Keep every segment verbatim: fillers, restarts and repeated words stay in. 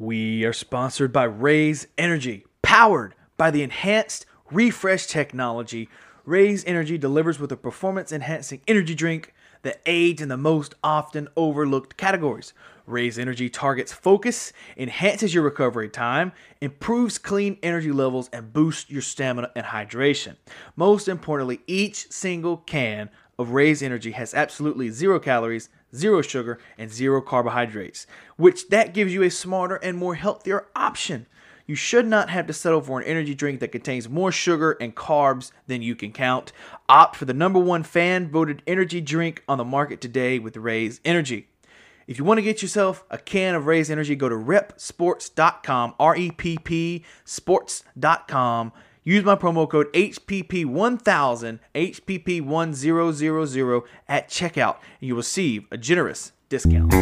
We are sponsored by Raze Energy, powered by the enhanced refresh technology. Raze Energy delivers with a performance-enhancing energy drink that aids in the most often overlooked categories. Raze Energy targets focus, enhances your recovery time, improves clean energy levels, and boosts your stamina and hydration. Most importantly, each single can of Raze Energy has absolutely zero calories, zero sugar, and zero carbohydrates, which that gives you a smarter and more healthier option. You should not have to settle for an energy drink that contains more sugar and carbs than you can count. Opt for the number one fan-voted energy drink on the market today with Raze Energy. If you want to get yourself a can of Raze Energy, go to rep sports dot com, R E P P, sports dot com. Use my promo code H P P one thousand, H P P one thousand at checkout, and you'll receive a generous discount.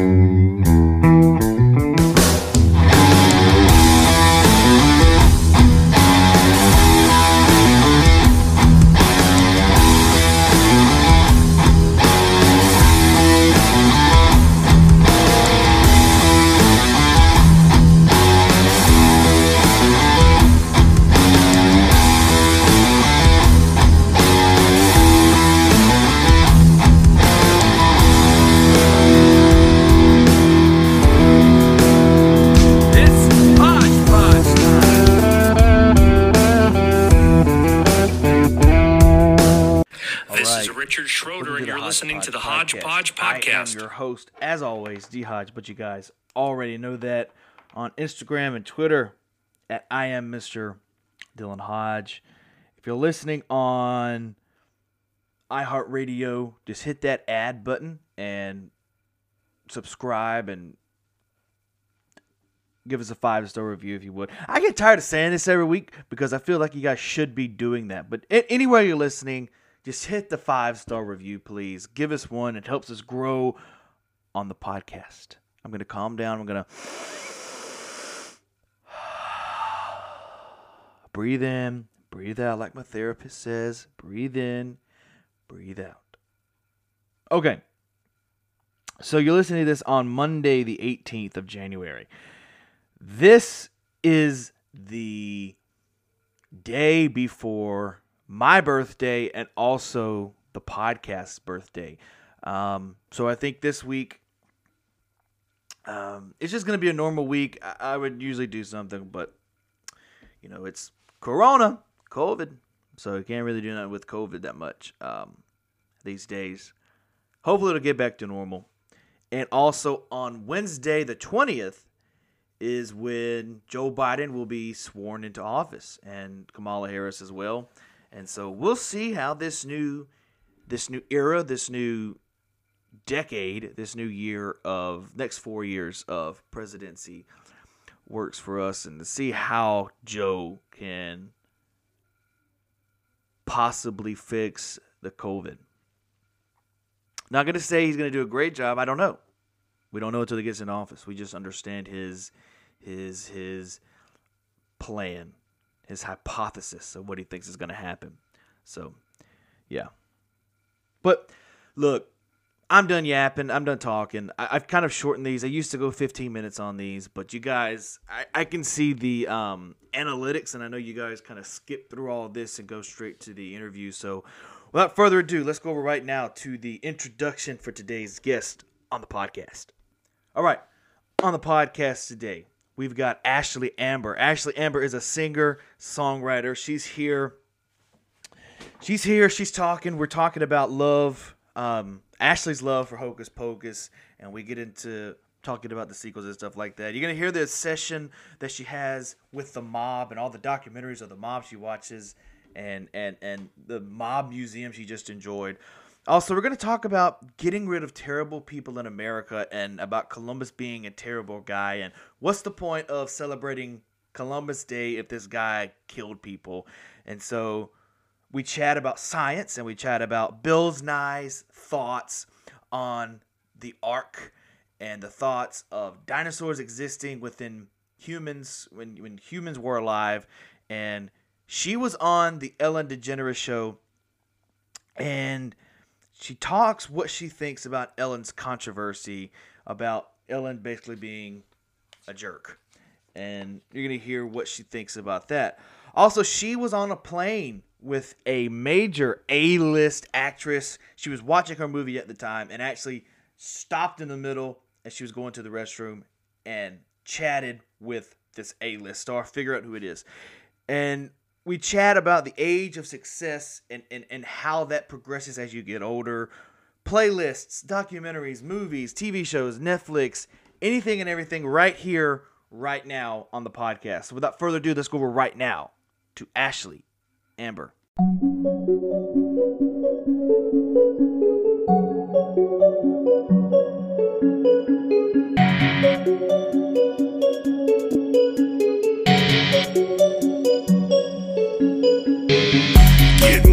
Listening to the Hodge Podge Podcast. I am your host, as always, D. Hodge, but you guys already know that on Instagram and Twitter at I am Mister Dylan Hodge. If you're listening on iHeartRadio, just hit that ad button and subscribe and give us a five-star review if you would. I get tired of saying this every week because I feel like you guys should be doing that. But anywhere you're listening, just hit the five-star review, please. Give us one. It helps us grow on the podcast. I'm going to calm down. I'm going to breathe in, breathe out, like my therapist says. Breathe in, breathe out. Okay. So you're listening to this on Monday, the eighteenth of January. This is the day before my birthday and also the podcast's birthday. Um, so I think this week, um, it's just going to be a normal week. I, I would usually do something, but, you know, it's Corona, COVID. So you can't really do nothing with COVID that much um, these days. Hopefully it'll get back to normal. And also on Wednesday the twentieth is when Joe Biden will be sworn into office, and Kamala Harris as well. And so we'll see how this new this new era, this new decade, this new year of next four years of presidency works for us, and to see how Joe can possibly fix the COVID. Not going to say he's going to do a great job. I don't know. We don't know until he gets in office. We just understand his his his plan, his hypothesis of what he thinks is going to happen. So, yeah. But, look, I'm done yapping. I'm done talking. I, I've kind of shortened these. I used to go fifteen minutes on these. But you guys, I, I can see the um, analytics. And I know you guys kind of skip through all this and go straight to the interview. So, without further ado, let's go over right now to the introduction for today's guest on the podcast. All right. On the podcast today, we've got Ashley Amber. Ashley Amber is a singer, songwriter. She's here. She's here. She's talking. We're talking about love, um, Ashley's love for Hocus Pocus, and we get into talking about the sequels and stuff like that. You're going to hear the session that she has with the mob and all the documentaries of the mob she watches, and, and, and the Mob Museum she just enjoyed. Also, we're going to talk about getting rid of terrible people in America and about Columbus being a terrible guy, and what's the point of celebrating Columbus Day if this guy killed people. And so we chat about science, and we chat about Bill Nye's thoughts on the ark and the thoughts of dinosaurs existing within humans when, when humans were alive. And she was on the Ellen DeGeneres show, and she talks what she thinks about Ellen's controversy, about Ellen basically being a jerk. and you're going to hear what she thinks about that. Also, she was on a plane with a major A-list actress. She was watching her movie at the time and actually stopped in the middle as she was going to the restroom and chatted with this A-list star. Figure out who it is. And we chat about the age of success and, and, and how that progresses as you get older. Playlists, documentaries, movies, T V shows, Netflix, anything and everything right here, right now on the podcast. So without further ado, let's go over right now to Ashley Amber.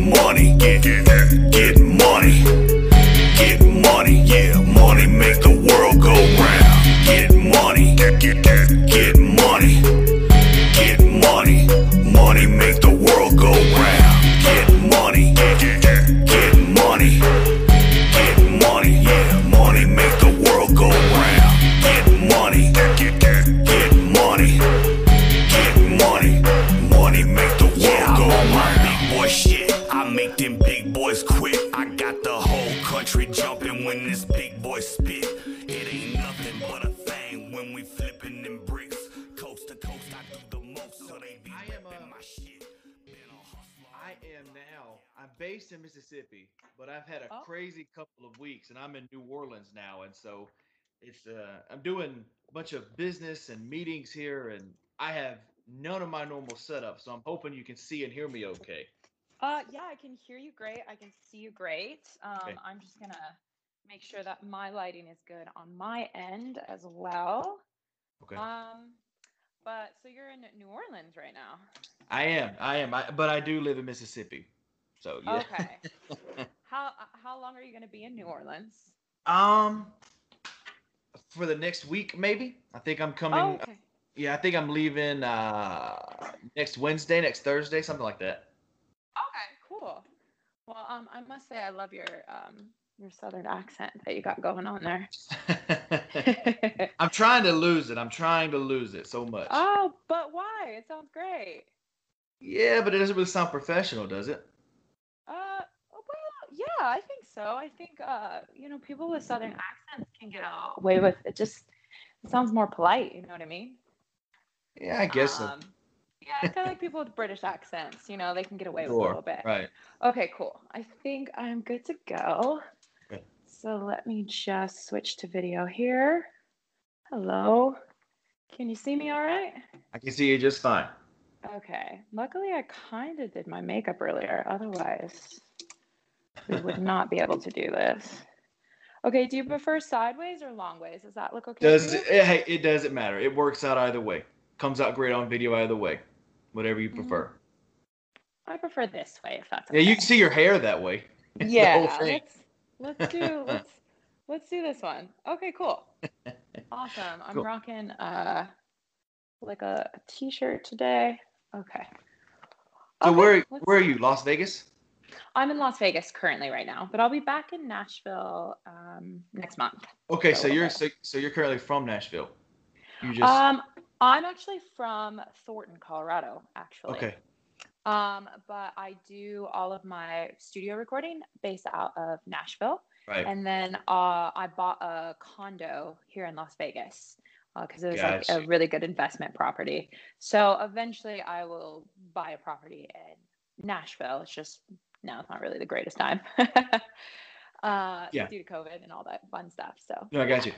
Money, get, get, get money, get money, yeah, money make the world go round, get money, get, get, get money, get money, money make the world go round, get money, get, get, get money, get money, yeah, money make the world go round, get money, get, get, get money, get money, money make the world yeah, go round, big boy shit. Make them big boys quit. I got the whole country jumping when this big boy spit. It ain't nothing but a thing when we flipping them bricks. Coast to coast, I do the most, so they be ripping my shit. Been a hustler. I am now, I'm based in Mississippi, but I've had a oh. crazy couple of weeks, and I'm in New Orleans now, and so it's, uh, I'm doing a bunch of business and meetings here, and I have none of my normal setup, so I'm hoping you can see and hear me okay. Uh, yeah, I can hear you great. I can see you great. Um, okay. I'm just going to make sure that my lighting is good on my end as well. Okay. Um, but so you're in New Orleans right now. I am. I am. I, but I do live in Mississippi. So, yeah. Okay. how how long are you going to be in New Orleans? Um, for the next week, maybe. I think I'm coming. Oh, okay. Yeah, I think I'm leaving uh, next Wednesday, next Thursday, something like that. Well, um, I must say I love your um, your southern accent that you got going on there. I'm trying to lose it. I'm trying to lose it so much. Oh, but why? It sounds great. Yeah, but it doesn't really sound professional, does it? Uh, well, yeah, I think so. I think uh, you know, people with southern accents can get away with it. Just it sounds more polite. You know what I mean? Yeah, I guess um, so. Yeah, I feel like people with British accents, you know, they can get away sure, with a little bit. Right. Okay, cool. I think I'm good to go. Okay. So let me just switch to video here. Hello. Can you see me all right? I can see you just fine. Okay. Luckily, I kind of did my makeup earlier. Otherwise, we would not be able to do this. Okay, do you prefer sideways or long ways? Does that look okay? Does it, hey, it doesn't matter. It works out either way. Comes out great on video either way. Whatever you prefer. I prefer this way, if that's okay. Yeah, you can see your hair that way. It's yeah, let's, let's do let's let's do this one. Okay, cool. Awesome. I'm cool. rocking uh like a, a t-shirt today. Okay. So okay, where where are you? Las Vegas? I'm in Las Vegas currently right now, but I'll be back in Nashville um next month. Okay, so, so you're so, so you're currently from Nashville. You just um. I'm actually from Thornton, Colorado, actually. Okay. Um, but I do all of my studio recording based out of Nashville. Right. And then uh, I bought a condo here in Las Vegas because uh, it was gotcha. like a really good investment property. So eventually I will buy a property in Nashville. It's just now it's not really the greatest time uh, yeah. due to COVID and all that fun stuff. So. No, I got you.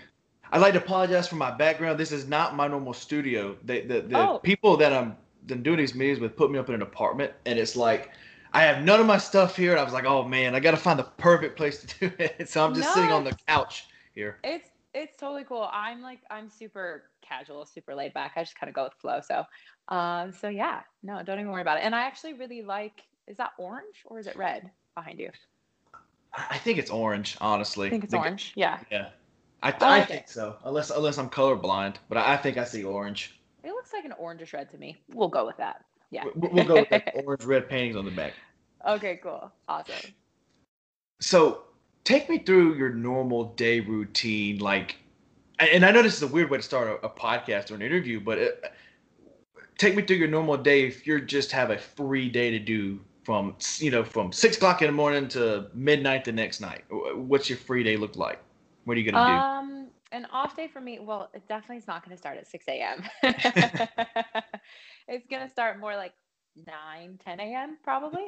I'd like to apologize for my background. This is not my normal studio. They, the the oh. people that I'm doing these meetings with put me up in an apartment, and it's like I have none of my stuff here. And I was like, oh, man, I got to find the perfect place to do it. So I'm just no, sitting on the couch here. It's it's totally cool. I'm like I'm super casual, super laid back. I just kind of go with flow. So um, so, yeah, no, don't even worry about it. And I actually really like – is that orange or is it red behind you? I think it's orange, honestly. I think it's I think orange, it, yeah. Yeah. I, th- I, like I think it. so, unless unless I'm colorblind, but I, I think I see orange. It looks like an orangish red to me. We'll go with that. Yeah. We'll, we'll go with that orange-red paintings on the back. Okay, cool. Awesome. So take me through your normal day routine. Like, and I know this is a weird way to start a, a podcast or an interview, but it, take me through your normal day if you just have a free day to do from, you know, from six o'clock in the morning to midnight the next night. What's your free day look like? What are you going to um, do? An off day for me, well, it definitely is not going to start at six a.m. It's going to start more like nine, ten a.m. probably.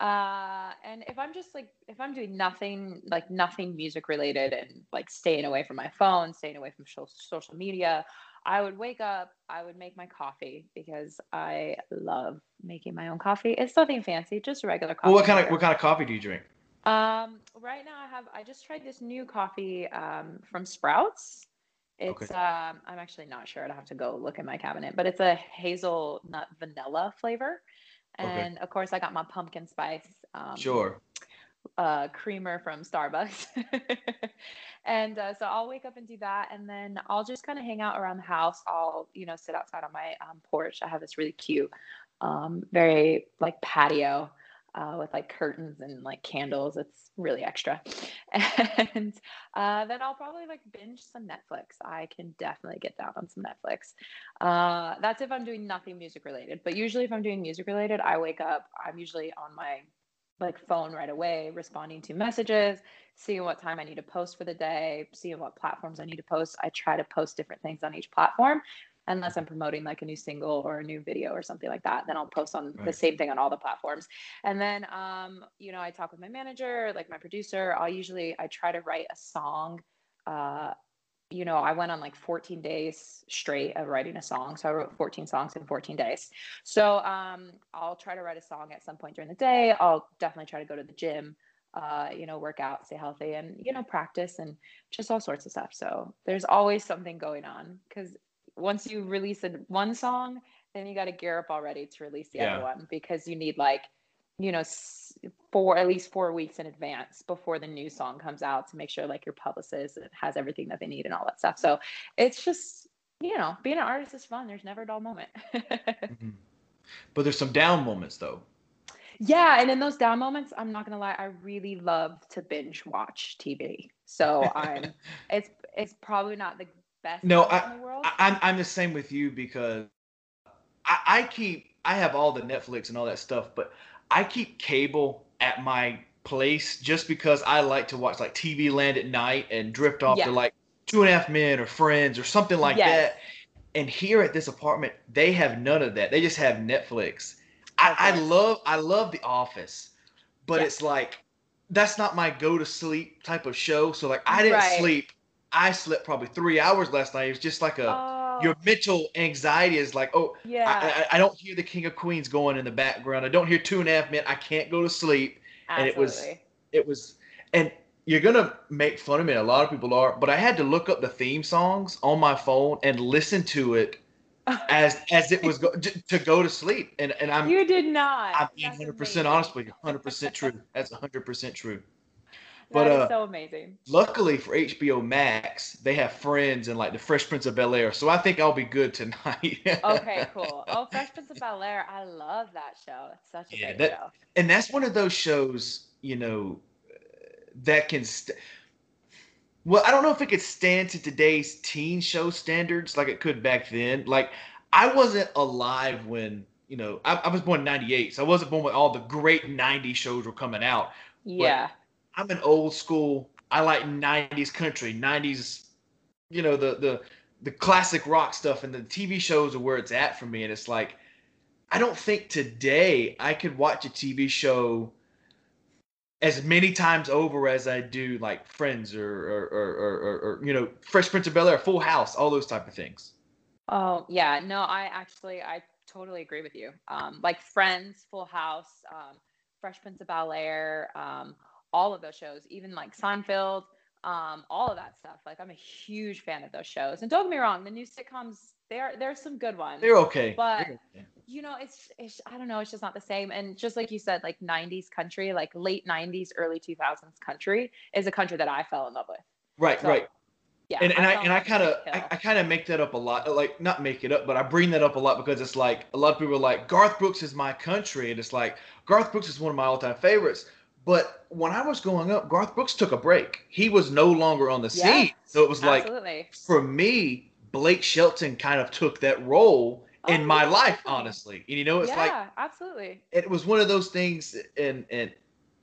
Uh, and if I'm just like, if I'm doing nothing, like nothing music related and like staying away from my phone, staying away from sh- social media, I would wake up, I would make my coffee because I love making my own coffee. It's nothing fancy, just a regular coffee. Well, what kind of, what kind of coffee do you drink? Um, right now I have, I just tried this new coffee, um, from Sprouts. It's, okay. um, I'm actually not sure. I'd have to go look in my cabinet, but it's a hazelnut vanilla flavor. And okay. of course I got my pumpkin spice, um, sure. uh, creamer from Starbucks. And, uh, so I'll wake up and do that. And then I'll just kind of hang out around the house. I'll, you know, sit outside on my um, porch. I have this really cute, um, very like patio. Uh, with like curtains and like candles. It's really extra. And uh, then I'll probably like binge some Netflix. I can definitely get down on some Netflix. Uh, that's if I'm doing nothing music related. But usually if I'm doing music related, I wake up, I'm usually on my like phone right away, responding to messages, seeing what time I need to post for the day, seeing what platforms I need to post. I try to post different things on each platform. Unless I'm promoting like a new single or a new video or something like that, then I'll post on right. the same thing on all the platforms. And then, um, you know, I talk with my manager, like my producer. I'll usually, I try to write a song. Uh, you know, I went on like fourteen days straight of writing a song. So I wrote fourteen songs in fourteen days. So um, I'll try to write a song at some point during the day. I'll definitely try to go to the gym, uh, you know, work out, stay healthy and, you know, practice and just all sorts of stuff. So there's always something going on because once you release one song, then you got to gear up already to release the yeah. other one because you need like, you know, four, at least four weeks in advance before the new song comes out to make sure like your publicist has everything that they need and all that stuff. So it's just, you know, being an artist is fun. There's never a dull moment. Mm-hmm. But there's some down moments though. Yeah. And in those down moments, I'm not going to lie. I really love to binge watch T V. So I'm, it's, it's probably not the best no, I, in the world. I, I'm I'm the same with you because I, I keep I have all the Netflix and all that stuff, but I keep cable at my place just because I like to watch like T V Land at night and drift off yeah. to like Two and a Half Men or Friends or something like yes. that. And here at this apartment, they have none of that. They just have Netflix. I, I love I love The Office, but yes. it's like that's not my go to sleep type of show. So like I didn't right. sleep. I slept probably three hours last night. It was just like a oh. your mental anxiety is like, oh, yeah. I, I, I don't hear the King of Queens going in the background. I don't hear Two and a Half Men. I can't go to sleep. Absolutely. And it was, it was, and you're gonna make fun of me. A lot of people are, but I had to look up the theme songs on my phone and listen to it as as it was go, to, to go to sleep. And and I'm you did not. I'm being one hundred percent honest with you. one hundred percent true. That's one hundred percent true. But, that is uh, so amazing. Luckily for H B O Max, they have Friends and like the Fresh Prince of Bel-Air. So I think I'll be good tonight. Okay, cool. Oh, Fresh Prince of Bel-Air. I love that show. It's such a yeah, good that, show. And that's one of those shows, you know, that can st- – well, I don't know if it could stand to today's teen show standards like it could back then. Like I wasn't alive when, you know, I, I was born in ninety-eight. So I wasn't born when all the great nineties shows were coming out. Yeah. But, I'm an old school. I like nineties country, nineties, you know, the the the classic rock stuff, and the T V shows are where it's at for me. And it's like, I don't think today I could watch a T V show as many times over as I do, like Friends or or or or, or, or you know, Fresh Prince of Bel-Air, Full House, all those type of things. Oh yeah, no, I actually I totally agree with you. Um, like Friends, Full House, um, Fresh Prince of Bel-Air. Um, all of those shows, even like Seinfeld, um, all of that stuff. Like I'm a huge fan of those shows. And don't get me wrong, the new sitcoms, there there's some good ones. They're okay. But They're okay. you know, it's it's I don't know, it's just not the same. And just like you said, like nineties country, like late nineties, early two thousands country is a country that I fell in love with. Right, so, right. Yeah. And and I and I kind of I, I kind of make that up a lot. Like not make it up, but I bring that up a lot because it's like a lot of people are like Garth Brooks is my country, and it's like Garth Brooks is one of my all-time favorites. But when I was growing up, Garth Brooks took a break. He was no longer on the scene. Yes, so it was absolutely. Like, for me, Blake Shelton kind of took that role. oh, in my yeah. life, honestly. And you know, it's yeah, like absolutely. It was one of those things, and and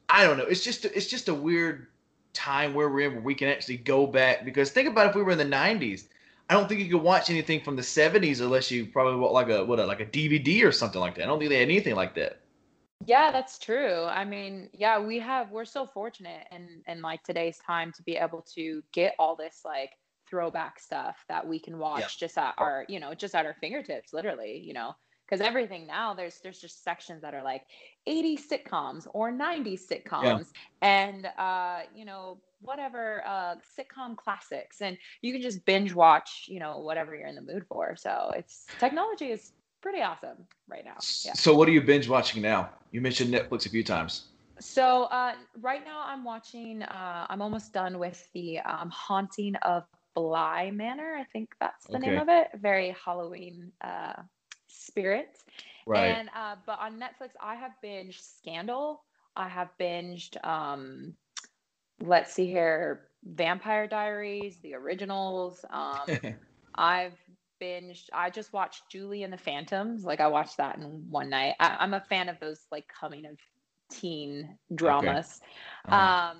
I don't know. It's just it's just a weird time where we're in where we can actually go back, because think about if we were in the nineties. I don't think you could watch anything from the seventies unless you probably bought like a what a, like a D V D or something like that. I don't think they had anything like that. Yeah, that's true. I mean, yeah, we have we're so fortunate in in like today's time to be able to get all this like throwback stuff that we can watch yeah. just at our, you know, just at our fingertips, literally, you know. Because everything now, there's there's just sections that are like eighties sitcoms or nineties sitcoms, yeah. and uh, you know, whatever uh, sitcom classics, and you can just binge watch, you know, whatever you're in the mood for. So it's technology is pretty awesome right now. Yeah. So what are you binge watching now? You mentioned Netflix a few times. So uh, right now I'm watching. Uh, I'm almost done with the um, Haunting of Bly Manor. I think that's the okay. name of it. Very Halloween. Uh, Spirit, right? And uh, but on Netflix, I have binged Scandal. I have binged, um, let's see here, Vampire Diaries, The Originals. Um, I've binged. I just watched Julie and the Phantoms. Like I watched that in one night. I, I'm a fan of those like coming of teen dramas. Okay. Uh-huh. Um,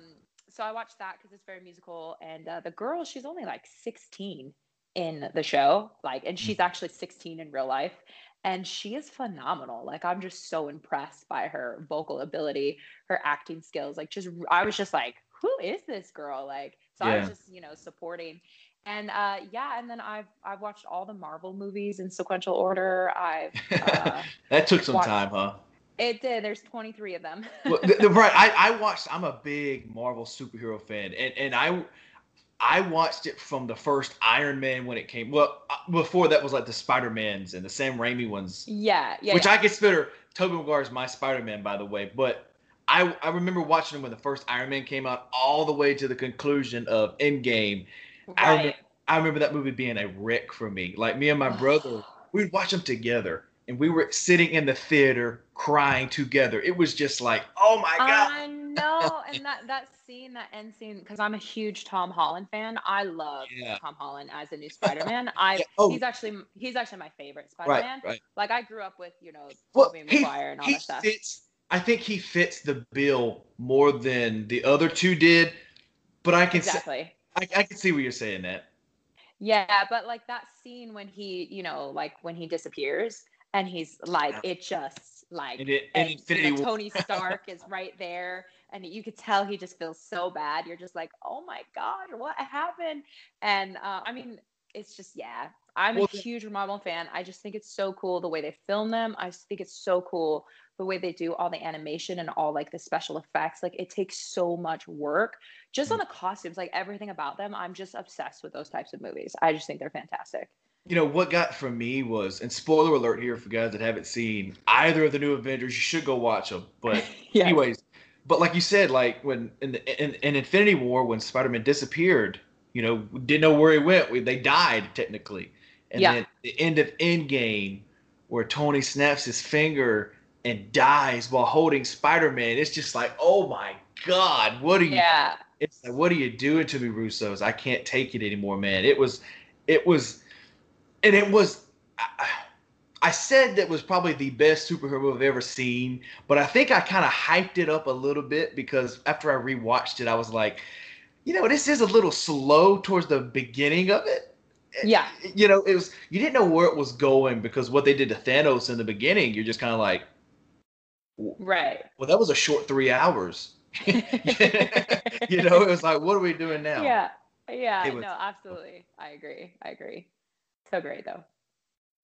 so I watched that because it's very musical. And uh, the girl, she's only like sixteen in the show, like, and she's actually sixteen in real life. And she is phenomenal. Like, I'm just so impressed by her vocal ability, her acting skills. Like, just, I was just like, who is this girl? Like, so yeah. I was just, you know, supporting. And, uh, yeah, and then I've, I've watched all the Marvel movies in sequential order. I've, uh, that took some watched, time, huh? It did. There's twenty-three of them. Well, the, the, right. I, I watched, I'm a big Marvel superhero fan. And, and I, I watched it from the first Iron Man when it came. Well, before that was like the Spider Mans and the Sam Raimi ones. Yeah, yeah. Which yeah. I consider Tobey Maguire's my Spider Man, by the way. But I I remember watching him when the first Iron Man came out, all the way to the conclusion of Endgame. Right. I remember, I remember that movie being a wreck for me. Like me and my brother, we'd watch them together, and we were sitting in the theater crying together. It was just like, oh my god. I know, and that that scene, that end scene, because I'm a huge Tom Holland fan. I love yeah. Tom Holland as a new Spider Man. I yeah. oh. he's actually he's actually my favorite Spider Man. Right, right. Like I grew up with, you know, well, Tobey Maguire and all he that stuff. Fits, I think he fits the bill more than the other two did. But I can exactly. Say, I, I can see where you're saying that. Yeah, but like that scene when he, you know, like when he disappears. And he's like, it just like, and, it, and, and Infinity War. Tony Stark is right there. And you could tell he just feels so bad. You're just like, oh my God, what happened? And uh, I mean, it's just, yeah, I'm well, a huge Marvel fan. I just think it's so cool the way they film them. I think it's so cool the way they do all the animation and all like the special effects. Like it takes so much work just on the costumes, like everything about them. I'm just obsessed with those types of movies. I just think they're fantastic. You know, what got for me was, and spoiler alert here for guys that haven't seen either of the new Avengers, you should go watch them. But yeah. anyways, but like you said, like when in, the, in, in Infinity War, when Spider-Man disappeared, you know, didn't know where he went. We, they died technically. And yeah. then the end of Endgame where Tony snaps his finger and dies while holding Spider-Man. It's just like, oh my God, what are you, yeah. it's like, what are you doing to me, Russos? I can't take it anymore, man. It was, it was. And it was, I, I said that was probably the best superhero movie I've ever seen, but I think I kind of hyped it up a little bit because after I rewatched it, I was like, you know, this is a little slow towards the beginning of it. Yeah. You know, it was, you didn't know where it was going because what they did to Thanos in the beginning, you're just kind of like, right. Well, that was a short three hours. You know, it was like, what are we doing now? Yeah. Yeah. Was, no, absolutely. I agree. I agree. So great, though.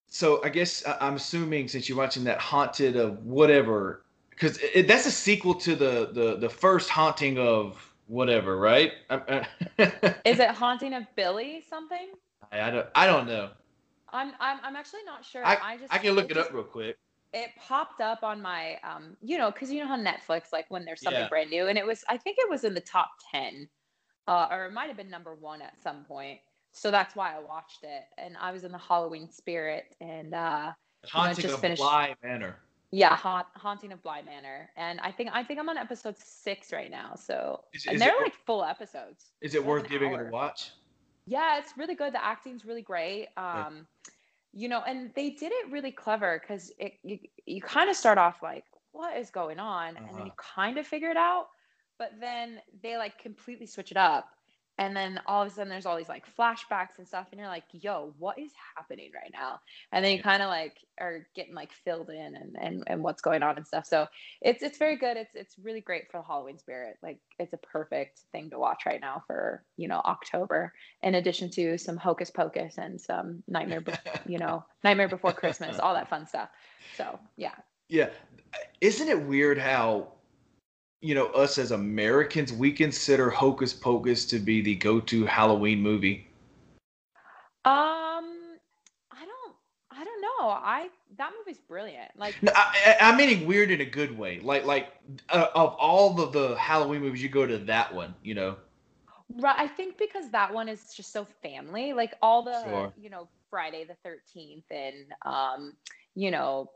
So I guess I'm assuming since you're watching that Haunted of whatever, because that's a sequel to the, the, the first Haunting of whatever, right? I, I, Is it Haunting of Billy something? I, I don't I don't know. I'm I'm I'm actually not sure. I, I just I can look it, it up real quick. It popped up on my um you know because you know how Netflix like when there's something yeah. brand new, and it was I think it was in the top ten, uh, or it might have been number one at some point. So that's why I watched it, and I was in the Halloween spirit, and uh, Haunting you know, just of finished... Bly Manor. Yeah, ha- Haunting of Bly Manor, and I think I think I'm on episode six right now. So is, and is they're it, like full episodes. Is it worth giving hour. It a watch? Yeah, it's really good. The acting's really great. Um, yeah. you know, and they did it really clever because it you, you kind of start off like, what is going on? Uh-huh. And then you kind of figure it out, but then they like completely switch it up. And then all of a sudden there's all these like flashbacks and stuff. And you're like, yo, what is happening right now? And then you kind of like are getting like filled in and, and, and what's going on and stuff. So it's, it's very good. It's, it's really great for the Halloween spirit. Like it's a perfect thing to watch right now for, you know, October, in addition to some Hocus Pocus and some Nightmare, Be- you know, Nightmare Before Christmas, all that fun stuff. So, yeah. Yeah. Isn't it weird how, you know, us as Americans, we consider Hocus Pocus to be the go-to Halloween movie? Um, I don't, I don't know. I that movie's brilliant. Like, no, I, I mean, weird in a good way. Like, like uh, of all of the Halloween movies, you go to that one. You know, right? I think because that one is just so family. Like all the, sure. you know, Friday the thirteenth and um, you know.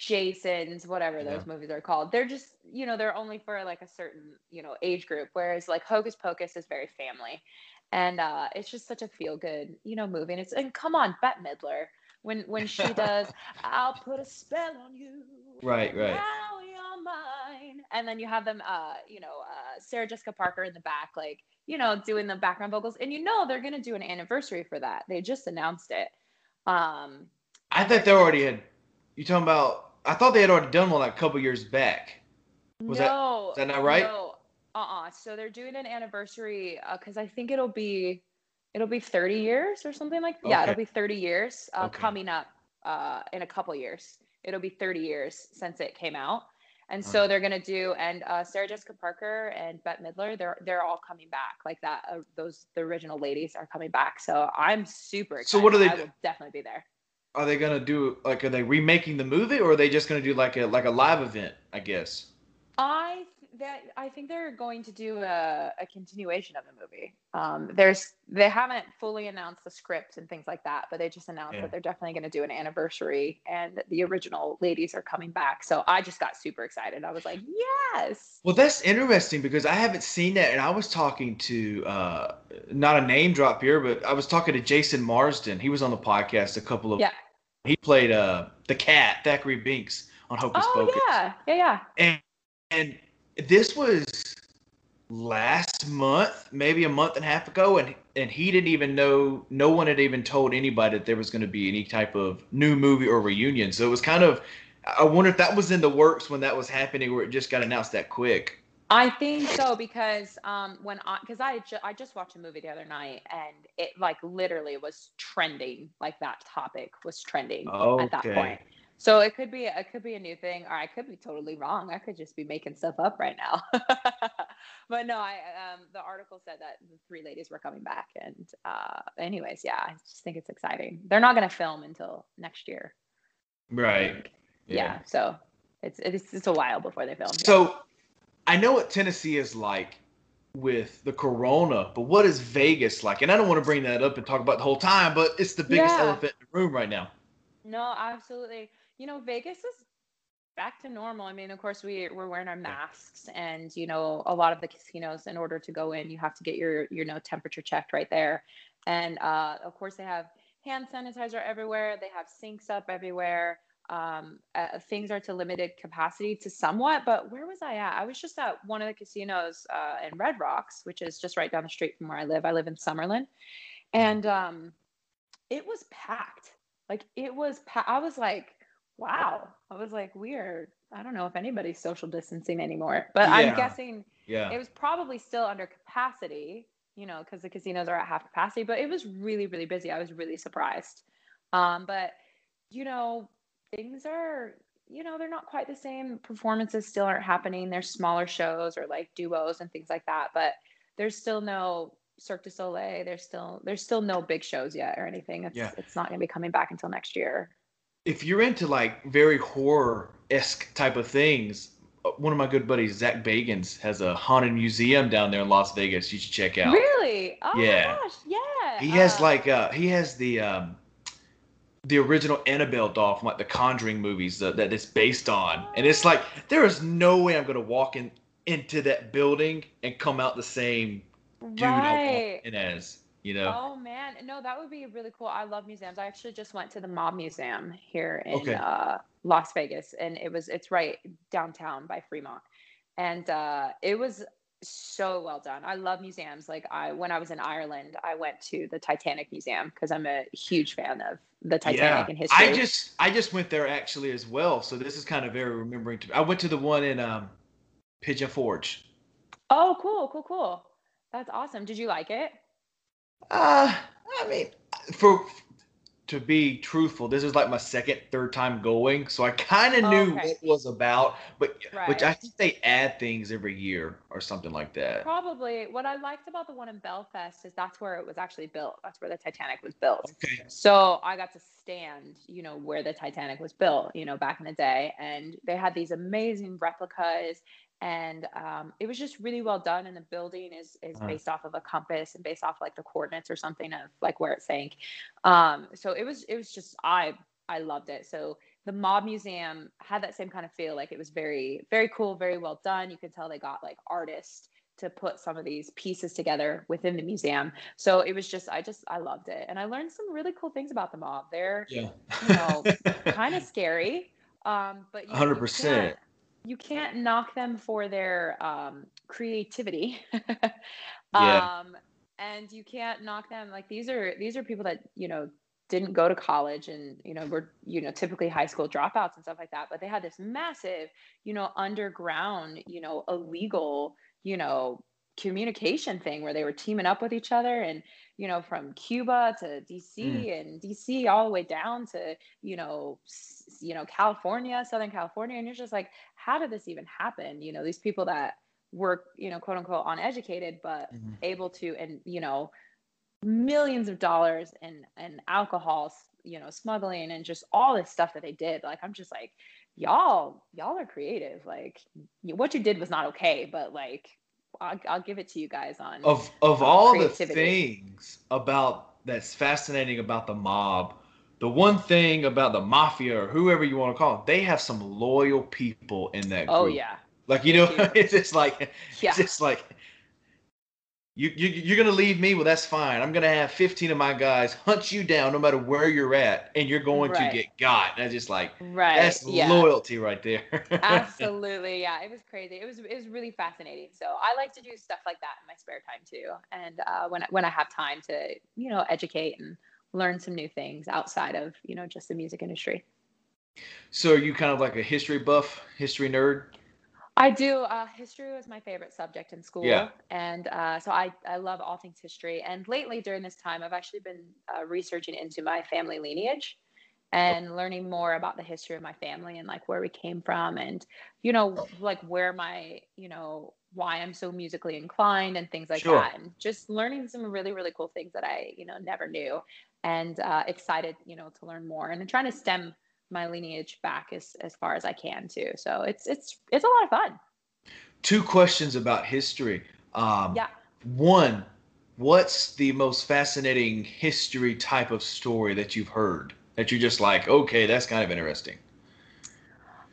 Jason's, whatever those yeah. movies are called, they're just, you know, they're only for like a certain, you know, age group, whereas like Hocus Pocus is very family, and uh it's just such a feel-good, you know, movie. And it's, and come on, Bette Midler, when when she does I'll put a spell on you, right right now you're mine, and then you have them uh you know uh Sarah Jessica Parker in the back, like, you know, doing the background vocals, and you know they're gonna do an anniversary for that. They just announced it. um I thought they already had, you talking about, I thought they had already done one like a couple years back. Was no. That, is that not right? No. Uh-uh. So they're doing an anniversary because uh, I think it'll be it'll be thirty years or something like that. Okay. Yeah, it'll be thirty years uh, okay. coming up uh, in a couple years. It'll be thirty years since it came out. And so right. they're going to do, and uh, Sarah Jessica Parker and Bette Midler, they're they're all coming back like that. Uh, those the original ladies are coming back. So I'm super excited. So what do they I will definitely be there. Are they gonna do like? Are they remaking the movie, or are they just gonna do like a like a live event? I guess. I th- that I think they're going to do a, a continuation of the movie. Um, there's they haven't fully announced the script and things like that, but they just announced yeah. that they're definitely gonna do an anniversary, and the original ladies are coming back. So I just got super excited. I was like, yes. Well, that's interesting because I haven't seen that, and I was talking to uh, not a name drop here, but I was talking to Jason Marsden. He was on the podcast a couple of. Yeah. He played uh, the cat, Thackeray Binks, on Hocus oh, Pocus. Oh, yeah. Yeah, yeah. And, and this was last month, maybe a month and a half ago, and, and he didn't even know, no one had even told anybody that there was going to be any type of new movie or reunion. So it was kind of, I wonder if that was in the works when that was happening, or it just got announced that quick. I think so, because um, when I, because I, ju- I just watched a movie the other night, and it like literally was trending, like that topic was trending okay. at that point. So it could be, it could be a new thing, or I could be totally wrong. I could just be making stuff up right now. But no, I um, the article said that the three ladies were coming back, and uh, anyways, yeah, I just think it's exciting. They're not going to film until next year, right? Yeah. yeah, so it's it's it's a while before they film. So. Yeah. I know what Tennessee is like with the corona, but what is Vegas like? And I don't want to bring that up and talk about the whole time, but it's the biggest yeah. elephant in the room right now. No, absolutely. You know, Vegas is back to normal. I mean, of course, we, we're wearing our masks, and, you know, a lot of the casinos, in order to go in, you have to get your, you know, temperature checked right there. And, uh, of course, they have hand sanitizer everywhere. They have sinks up everywhere. Um, uh, things are to limited capacity to somewhat, but where was I at? I was just at one of the casinos uh, in Red Rocks, which is just right down the street from where I live. I live in Summerlin, and um, it was packed. Like it was, pa- I was like, wow. I was like, weird. I don't know if anybody's social distancing anymore, but yeah. I'm guessing yeah. it was probably still under capacity, you know, because the casinos are at half capacity, but it was really, really busy. I was really surprised. Um, but you know, things are, you know, they're not quite the same. Performances still aren't happening. There's smaller shows or like duos and things like that, but there's still no Cirque du Soleil. There's still, there's still no big shows yet or anything. It's, yeah. it's not going to be coming back until next year. If you're into like very horror-esque type of things, one of my good buddies, Zach Bagans, has a haunted museum down there in Las Vegas. You should check out. Really? Oh yeah. my gosh. Yeah. He has uh, like, uh, he has the, um, the original Annabelle doll from like the Conjuring movies that, that it's based on. And it's like, there is no way I'm going to walk in into that building and come out the same dude right. I walked in as. you know. Oh man, no, that would be really cool. I love museums. I actually just went to the Mob Museum here in okay. uh, Las Vegas, and it was it's right downtown by Fremont, and uh, it was so well done. I love museums. Like I, when I was in Ireland, I went to the Titanic Museum because I'm a huge fan of the Titanic yeah. and history. I just I just went there actually as well. So this is kind of very remembering. To, I went to the one in um, Pigeon Forge. Oh, cool, cool, cool. That's awesome. Did you like it? Uh, I mean, for to be truthful, this is like my second, third time going, so I kind of oh, knew okay. what it was about, but right. which I think they add things every year or something like that. Probably. What I liked about the one in Belfast is that's where it was actually built. That's where the Titanic was built. Okay. So I got to stand, you know, where the Titanic was built, you know, back in the day, and they had these amazing replicas. And um, it was just really well done. And the building is is based off of a compass and based off like the coordinates or something of like where it sank. Um, so it was it was just I I loved it. So the Mob Museum had that same kind of feel. Like it was very, very cool, very well done. You could tell they got like artists to put some of these pieces together within the museum. So it was just, I just, I loved it. And I learned some really cool things about the Mob. They're, yeah. you know, kind of scary. Um, but one hundred percent. You can't knock them for their um, creativity, yeah. um, and you can't knock them. Like these are these are people that you know didn't go to college, and you know were you know typically high school dropouts and stuff like that. But they had this massive, you know, underground, you know, illegal, you know, communication thing where they were teaming up with each other, and you know, from Cuba to D C mm. and D C all the way down to you know, s- you know, California, Southern California, and you're just like. How did this even happen? You know, these people that were, you know, quote unquote uneducated, but mm-hmm. able to, and, you know, millions of dollars and, and alcohol, you know, smuggling and just all this stuff that they did. Like, I'm just like, y'all, y'all are creative. Like what you did was not okay, but like, I'll, I'll give it to you guys on. Of, of all creativity. The things about that's fascinating about the Mob, the one thing about the mafia or whoever you want to call it, they have some loyal people in that group. Oh yeah, like you know, yeah. it's just like, yeah. it's just like, you you you're gonna leave me? Well, that's fine. I'm gonna have fifteen of my guys hunt you down, no matter where you're at, and you're going right. to get got. And I just like, right. that's yeah. loyalty right there. Absolutely, yeah. It was crazy. It was it was really fascinating. So I like to do stuff like that in my spare time too, and uh, when when I have time to you know educate and. Learn some new things outside of, you know, just the music industry. So are you kind of like a history buff, history nerd? I do. Uh, history was my favorite subject in school. Yeah. And uh, so I, I love all things history. And lately during this time, I've actually been uh, researching into my family lineage and learning more about the history of my family and like where we came from and, you know, like where my, you know, why I'm so musically inclined and things like sure. that. And just learning some really, really cool things that I, you know, never knew. And uh, excited, you know, to learn more, and I'm trying to stem my lineage back as, as far as I can too. So it's it's it's a lot of fun. Two questions about history. Um, yeah. One, what's the most fascinating history type of story that you've heard that you're just like, okay, that's kind of interesting?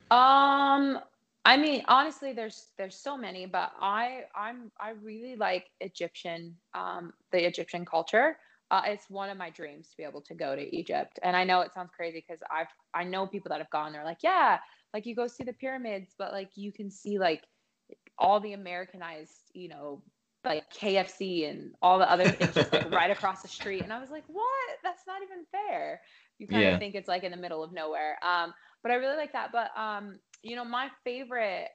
Um, I mean, honestly, there's there's so many, but I I'm I really like Egyptian, um, the Egyptian culture. Uh, it's one of my dreams to be able to go to Egypt. And I know it sounds crazy because I've, I know people that have gone, they're like, yeah, like you go see the pyramids, but like, you can see like all the Americanized, you know, like K F C and all the other things just like right across the street. And I was like, what? That's not even fair. You kind yeah. of think it's like in the middle of nowhere. Um, but I really like that. But, um, you know, my favorite,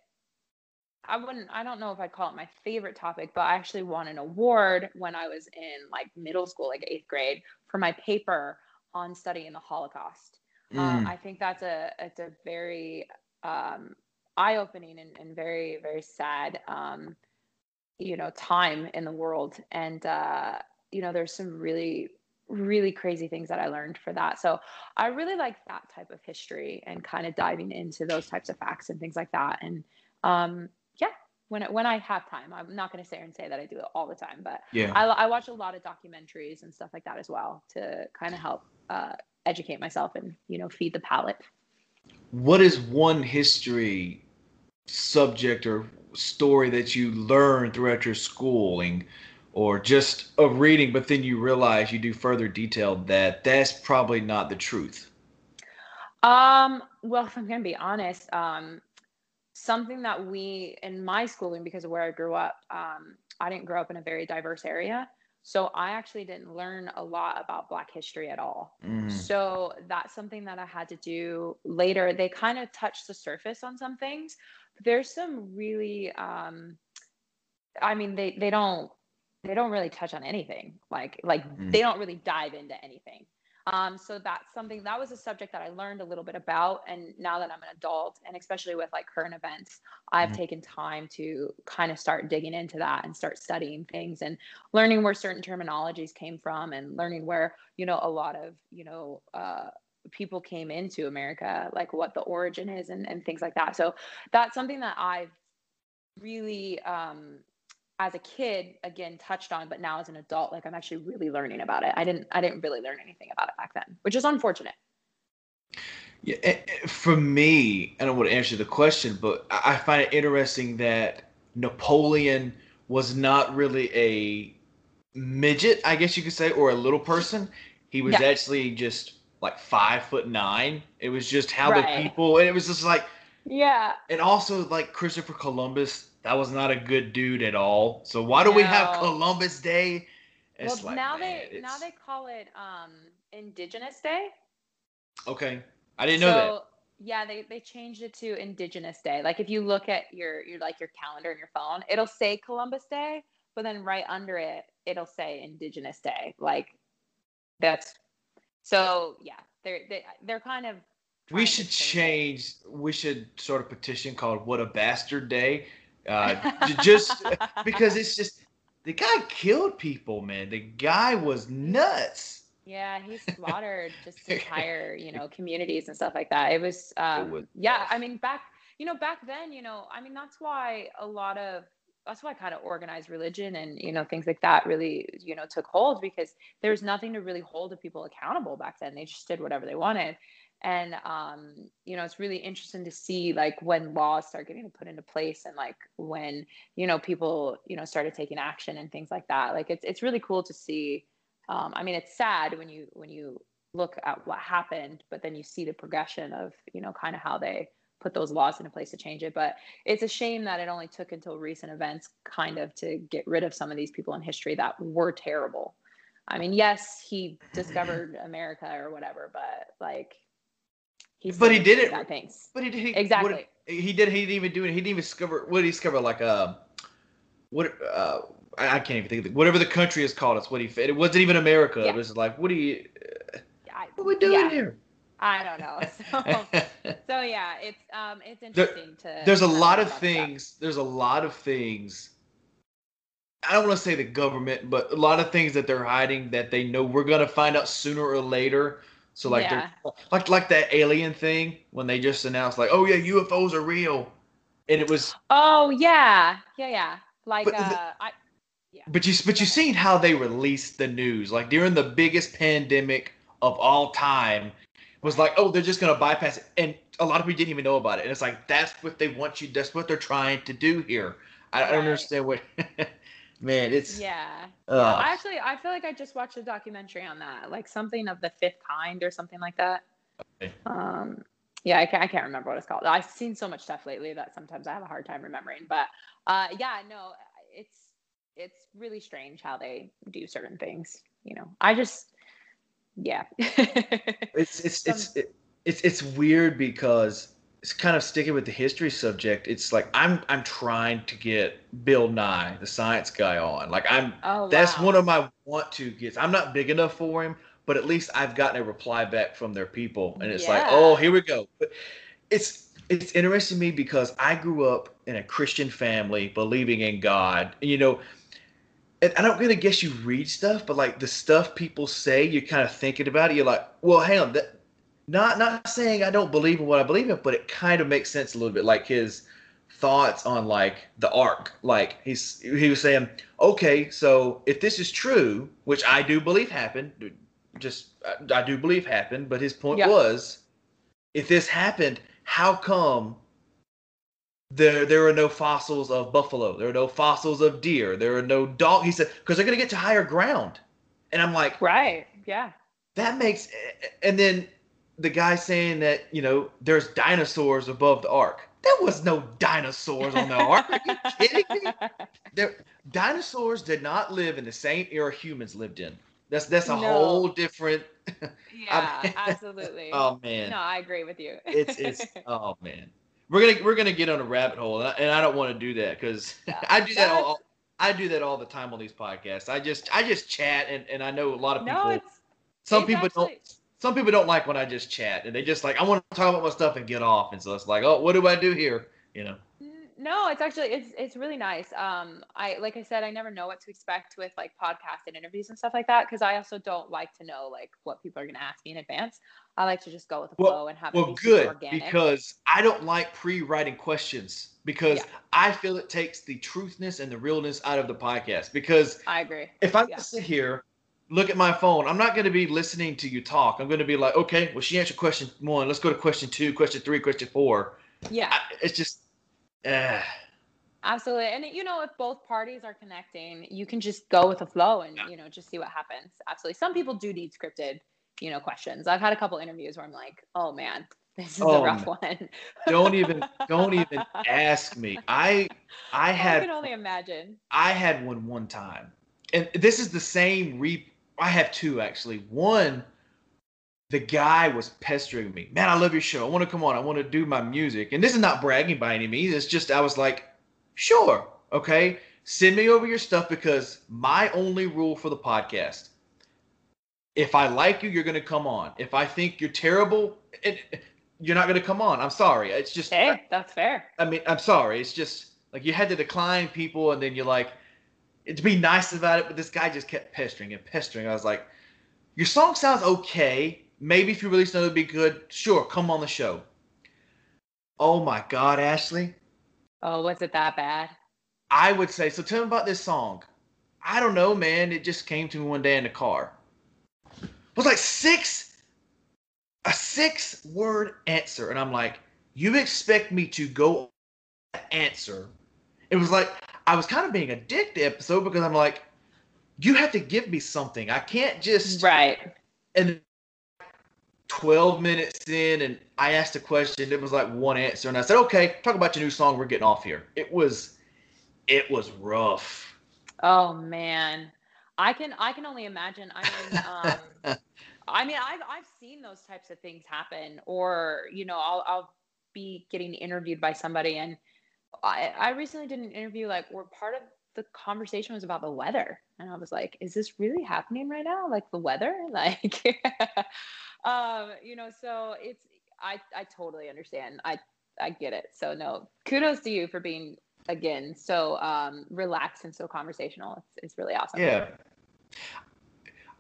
I wouldn't, I don't know if I'd call it my favorite topic, but I actually won an award when I was in like middle school, like eighth grade, for my paper on studying the Holocaust. Mm. Um, I think that's a, it's a very um, eye-opening and, and very, very sad, um, you know, time in the world. And, uh, you know, there's some really, really crazy things that I learned for that. So I really like that type of history and kind of diving into those types of facts and things like that. And, um, yeah, when when I have time, I'm not going to sit here and say that I do it all the time, but yeah. I, I watch a lot of documentaries and stuff like that as well to kind of help uh, educate myself and you know feed the palate. What is one history subject or story that you learned throughout your schooling or just a reading, but then you realize you do further detail that that's probably not the truth? Um, well, if I'm going to be honest, um, something that we, in my schooling, because of where I grew up, um, I didn't grow up in a very diverse area. So I actually didn't learn a lot about Black history at all. Mm. So that's something that I had to do later. They kind of touched the surface on some things. There's some really, um, I mean, they, they don't, they don't really touch on anything. Like, like mm. they don't really dive into anything. Um, so that's something, that was a subject that I learned a little bit about. And now that I'm an adult, and especially with like current events, I've mm. taken time to kind of start digging into that and start studying things and learning where certain terminologies came from, and learning where, you know, a lot of, you know, uh, people came into America, like what the origin is, and, and things like that. So that's something that I've really, um, as a kid, again, touched on, but now as an adult, like I'm actually really learning about it. I didn't, I didn't really learn anything about it back then, which is unfortunate. Yeah, it, it, for me, I don't want to answer the question, but I find it interesting that Napoleon was not really a midget, I guess you could say, or a little person. He was yeah. actually just like five foot nine. It was just how right. the people, and it was just like, yeah. And also like Christopher Columbus, that was not a good dude at all. So why do no. we have Columbus Day? It's well, like, now man, they it's... now they call it um, Indigenous Day. Okay, I didn't so, know that. Yeah, they, they changed it to Indigenous Day. Like if you look at your your like your calendar in your phone, it'll say Columbus Day, but then right under it, it'll say Indigenous Day. Like that's so yeah. They're they, they're kind of. We should change. It. We should sort of petition called "What a Bastard Day." Uh, just because it's just the guy killed people, man. The guy was nuts. Yeah, he slaughtered just entire, you know, communities and stuff like that. It was, um, it was yeah. I mean, back, you know, back then, you know, I mean, that's why a lot of that's why kind of organized religion and you know things like that really, you know, took hold, because there was nothing to really hold the people accountable back then. They just did whatever they wanted. And, um, you know, it's really interesting to see like when laws start getting put into place, and like when, you know, people, you know, started taking action and things like that. Like it's, it's really cool to see. Um, I mean, it's sad when you, when you look at what happened, but then you see the progression of, you know, kind of how they put those laws into place to change it. But it's a shame that it only took until recent events kind of to get rid of some of these people in history that were terrible. I mean, yes, he discovered America or whatever, but like, He's but he did it. But he did he, exactly. What, he did. He didn't even do it. He didn't even discover. What did he discover? Like uh, what? Uh, I, I can't even think of it. Whatever the country is called. It's what he. It wasn't even America. Yeah. It was like, what do you? Uh, what are we doing yeah. here? I don't know. So, so yeah, it's um, it's interesting there, to. There's a lot of things. Stuff. There's a lot of things. I don't want to say the government, but a lot of things that they're hiding that they know we're gonna find out sooner or later. So like, yeah. like, like that alien thing when they just announced like, oh yeah, U F Os are real, and it was. Oh yeah, yeah, yeah. Like, but, uh, the, I, yeah. But you, but you seen how they released the news like during the biggest pandemic of all time, was like, oh, they're just gonna bypass it, and a lot of people didn't even know about it, and it's like that's what they want you. That's what they're trying to do here. I, right. I don't understand what. Man, it's yeah. Uh, no, I actually, I feel like I just watched a documentary on that, like something of the fifth kind or something like that. Okay. Um, yeah, I can't, I can't remember what it's called. I've seen so much stuff lately that sometimes I have a hard time remembering. But uh, yeah, no, it's it's really strange how they do certain things. You know, I just yeah. it's it's Some, it's it, it's it's weird because it's kind of sticking with the history subject. It's like I'm I'm trying to get Bill Nye, the science guy, on. Like I'm oh, wow. that's one of my want to gets. I'm not big enough for him, but at least I've gotten a reply back from their people, and it's yeah. like, oh, here we go. But it's it's interesting to me because I grew up in a Christian family, believing in God. You know, and I don't really guess you read stuff, but like the stuff people say, you're kind of thinking about it. You're like, well, hang on. That, Not not saying I don't believe in what I believe in, but it kind of makes sense a little bit. Like his thoughts on like the ark, like he's he was saying, okay, so if this is true, which I do believe happened, just I do believe happened, but his point yeah. was, if this happened, how come There, there are no fossils of buffalo. There are no fossils of deer. There are no dog. He said, because they're going to get to higher ground. And I'm like, right. Yeah. That makes. And then the guy saying that, you know, there's dinosaurs above the ark. There was no dinosaurs on the ark. Are you kidding me? There, dinosaurs did not live in the same era humans lived in. That's that's a no. whole different. Yeah, I mean, absolutely. Oh, man. No, I agree with you. it's it's. Oh, man. We're gonna we're gonna get on a rabbit hole, and I, and I don't want to do that because yeah. I do that all I do that all the time on these podcasts. I just I just chat, and, and I know a lot of people. No, it's, some it's people actually, don't. Some people don't like when I just chat, and they just like I want to talk about my stuff and get off, and so it's like, oh, what do I do here? You know. No, it's actually it's it's really nice. Um, I like I said, I never know what to expect with like podcasts and interviews and stuff like that because I also don't like to know like what people are gonna ask me in advance. I like to just go with the well, flow and have well, it be organic. Well, good, because I don't like pre-writing questions because yeah. I feel it takes the truthness and the realness out of the podcast. Because I agree. If I yeah. just sit here, look at my phone, I'm not going to be listening to you talk. I'm going to be like, okay, well, she answered question one. Let's go to question two, question three, question four. Yeah, I, it's just. Uh. Absolutely. And, you know, if both parties are connecting, you can just go with the flow and, yeah. you know, just see what happens. Absolutely. Some people do need scripted, you know, questions. I've had a couple interviews where I'm like, oh, man, this is oh, a rough man. one. don't even don't even ask me. I I had I can only imagine. I had one one time. And this is the same. Re- I have two, actually. One, the guy was pestering me. Man, I love your show. I want to come on. I want to do my music. And this is not bragging by any means. It's just I was like, sure. Okay. Send me over your stuff because my only rule for the podcast, if I like you, you're going to come on. If I think you're terrible, it, you're not going to come on. I'm sorry. It's just. Hey, I, that's fair. I mean, I'm sorry. It's just like you had to decline people and then you're like, to be nice about it. But this guy just kept pestering and pestering. I was like, your song sounds okay. Maybe if you release another, it'd be good. Sure, come on the show. Oh, my God, Ashley. Oh, was it that bad? I would say, so tell me about this song. I don't know, man. It just came to me one day in the car. It was like six, a six-word answer. And I'm like, you expect me to go answer? It was like I was kind of being a dick the episode because I'm like, you have to give me something. I can't just. Right. And twelve minutes in, and I asked a question. It was like one answer, and I said, "Okay, talk about your new song. We're getting off here." It was, it was rough. Oh man, I can I can only imagine. I mean, um, I mean, I've I've seen those types of things happen, or you know, I'll I'll be getting interviewed by somebody, and I I recently did an interview like where part of the conversation was about the weather, and I was like, "Is this really happening right now? Like the weather, like." Um, you know, so it's, I, I totally understand. I, I get it. So no, kudos to you for being, again, so, um, relaxed and so conversational. It's, it's really awesome. Yeah.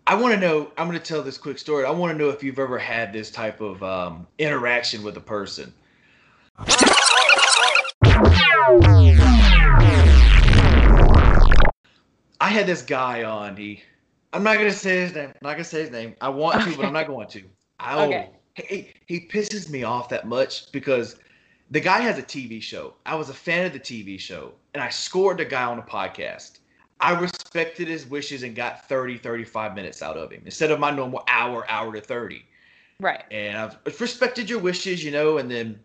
I want to know, I'm going to tell this quick story. I want to know if you've ever had this type of, um, interaction with a person. I had this guy on, he, I'm not going to say his name. I'm not going to say his name. I want okay. to, but I'm not going to. I okay. he, he pisses me off that much because the guy has a T V show. I was a fan of the T V show, and I scored the guy on a podcast. I respected his wishes and got thirty, thirty-five minutes out of him instead of my normal hour, hour to thirty. Right. And I've respected your wishes, you know, and then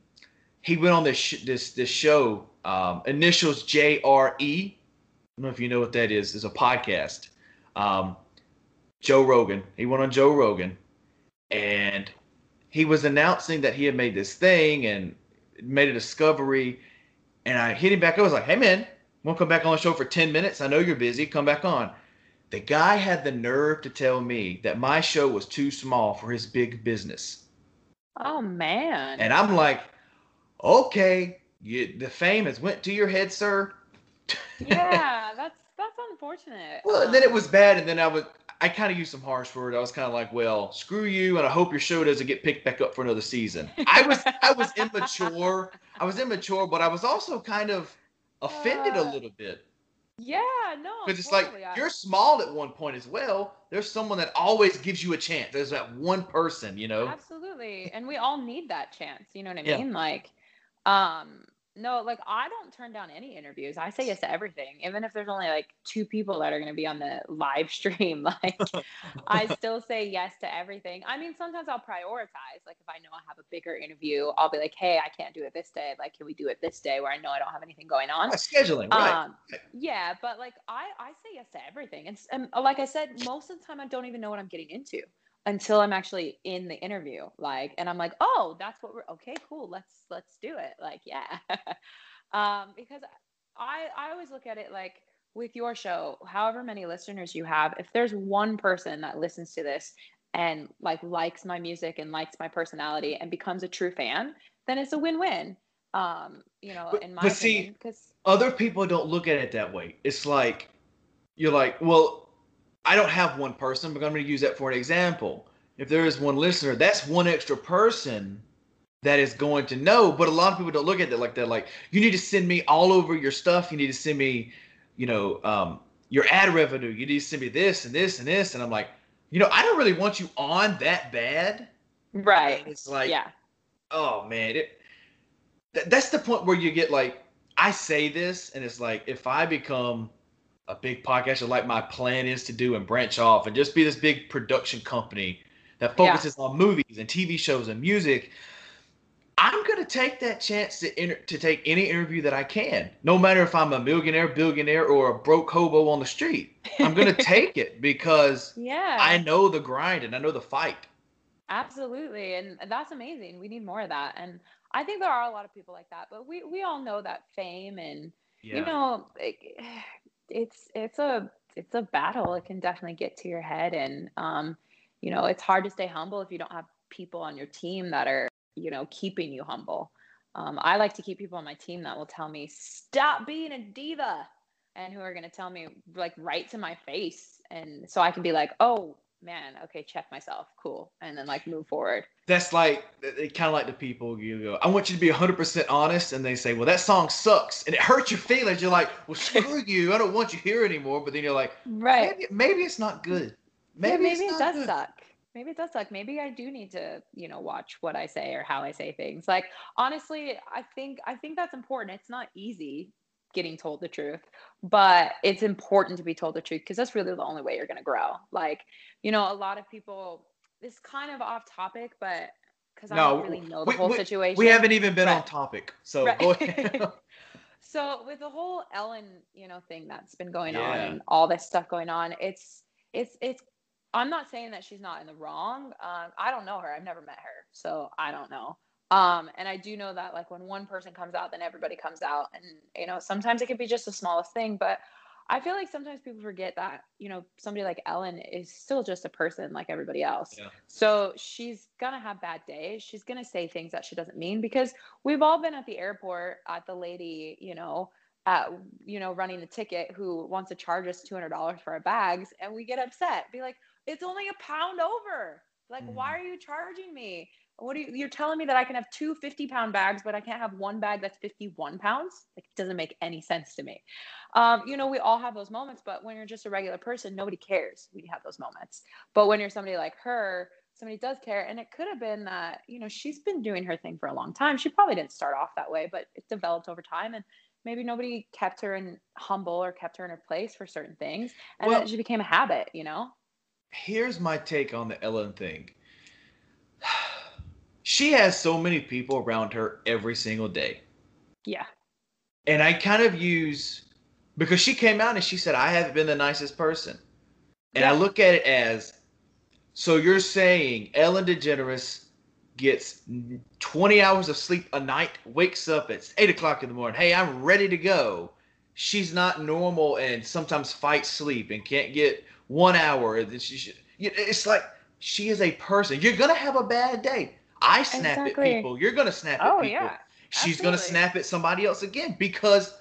he went on this sh- this, this show, um, initials J R E. I don't know if you know what that is. It's a podcast. Um Joe Rogan. He went on Joe Rogan, and he was announcing that he had made this thing and made a discovery. And I hit him back up. I was like, "Hey man, won't come back on the show for ten minutes. I know you're busy. Come back on." The guy had the nerve to tell me that my show was too small for his big business. Oh man! And I'm like, "Okay, you, the fame has went to your head, sir." Yeah, that's that's unfortunate. Well, um, then it was bad, and then I was. I kind of used some harsh words. I was kind of like, well, screw you. And I hope your show doesn't get picked back up for another season. I was, I was immature. I was immature, but I was also kind of offended uh, a little bit. Yeah, no. Because it's like, I... you're small at one point as well. There's someone that always gives you a chance. There's that one person, you know? Absolutely. And we all need that chance. You know what I mean? Yeah. Like, um, No, like, I don't turn down any interviews. I say yes to everything. Even if there's only, like, two people that are going to be on the live stream, like, I still say yes to everything. I mean, sometimes I'll prioritize. Like, if I know I have a bigger interview, I'll be like, hey, I can't do it this day. Like, can we do it this day where I know I don't have anything going on? Yeah, scheduling, right. Um, yeah, but, like, I, I say yes to everything. And, and, like I said, most of the time I don't even know what I'm getting into until I'm actually in the interview, like, and I'm like, oh, that's what we're, okay, cool. Let's, let's do it. Like, yeah. um, because I, I always look at it like with your show, however many listeners you have, if there's one person that listens to this and like likes my music and likes my personality and becomes a true fan, then it's a win-win. Um, you know, but, in my but opinion, because other people don't look at it that way. It's like, you're like, well, I don't have one person, but I'm going to use that for an example. If there is one listener, that's one extra person that is going to know. But a lot of people don't look at it like that. Like, you need to send me all over your stuff. You need to send me, you know, um, your ad revenue. You need to send me this and this and this. And I'm like, you know, I don't really want you on that bad. Right. And it's like, yeah. Oh, man. It, th- that's the point where you get like, I say this, and it's like, if I become a big podcast like my plan is to do and branch off and just be this big production company that focuses yeah. on movies and T V shows and music, I'm going to take that chance to inter- to take any interview that I can, no matter if I'm a millionaire, billionaire, or a broke hobo on the street. I'm going to take it because yeah. I know the grind and I know the fight. Absolutely. And that's amazing. We need more of that. And I think there are a lot of people like that, but we, we all know that fame and, yeah. you know, it, it's it's a it's a battle. It can definitely get to your head, and um you know, it's hard to stay humble if you don't have people on your team that are, you know, keeping you humble. um I like to keep people on my team that will tell me stop being a diva and who are going to tell me like right to my face, and so I can be like, oh man, okay, check myself, cool, and then like move forward. That's like kind of like the people you go, I want you to be one hundred percent honest, and they say, well, that song sucks and it hurts your feelings. You're like, well, screw you, I don't want you here anymore. But then you're like, right, maybe, maybe it's not good. Maybe, yeah, maybe it does good. suck. Maybe it does suck. Maybe I do need to, you know, watch what I say or how I say things. Like, honestly, I think I think that's important. It's not easy getting told the truth, but it's important to be told the truth because that's really the only way you're going to grow. Like, you know, a lot of people, this kind of off topic, but because no, I don't really know the we, whole we, situation. We haven't even been right. on topic. So right. go ahead. So with the whole Ellen, you know, thing that's been going yeah. on and all this stuff going on, it's, it's, it's, I'm not saying that she's not in the wrong. Um, I don't know her. I've never met her. So I don't know. Um, and I do know that like when one person comes out, then everybody comes out, and, you know, sometimes it could be just the smallest thing, but I feel like sometimes people forget that, you know, somebody like Ellen is still just a person like everybody else. Yeah. So she's going to have bad days. She's going to say things that she doesn't mean, because we've all been at the airport at the lady, you know, uh, you know, running the ticket who wants to charge us two hundred dollars for our bags. And we get upset, be like, it's only a pound over. Like, mm. why are you charging me? What are you, you're telling me that I can have two fifty pound bags, but I can't have one bag that's fifty-one pounds. Like, it doesn't make any sense to me. Um, you know, we all have those moments, but when you're just a regular person, nobody cares. We have those moments, but when you're somebody like her, somebody does care. And it could have been that, you know, she's been doing her thing for a long time. She probably didn't start off that way, but it developed over time. And maybe nobody kept her in humble or kept her in her place for certain things. And well, then she became a habit, you know? Here's my take on the Ellen thing. She has so many people around her every single day. Yeah. And I kind of use, because she came out and she said, I haven't been the nicest person. And yeah. I look at it as, so you're saying Ellen DeGeneres gets twenty hours of sleep a night, wakes up at eight o'clock in the morning. Hey, I'm ready to go. She's not normal and sometimes fights sleep and can't get one hour. It's like she is a person. You're going to have a bad day. I snap exactly. at people. You're going to snap oh, at people. Yeah. She's going to snap at somebody else again because,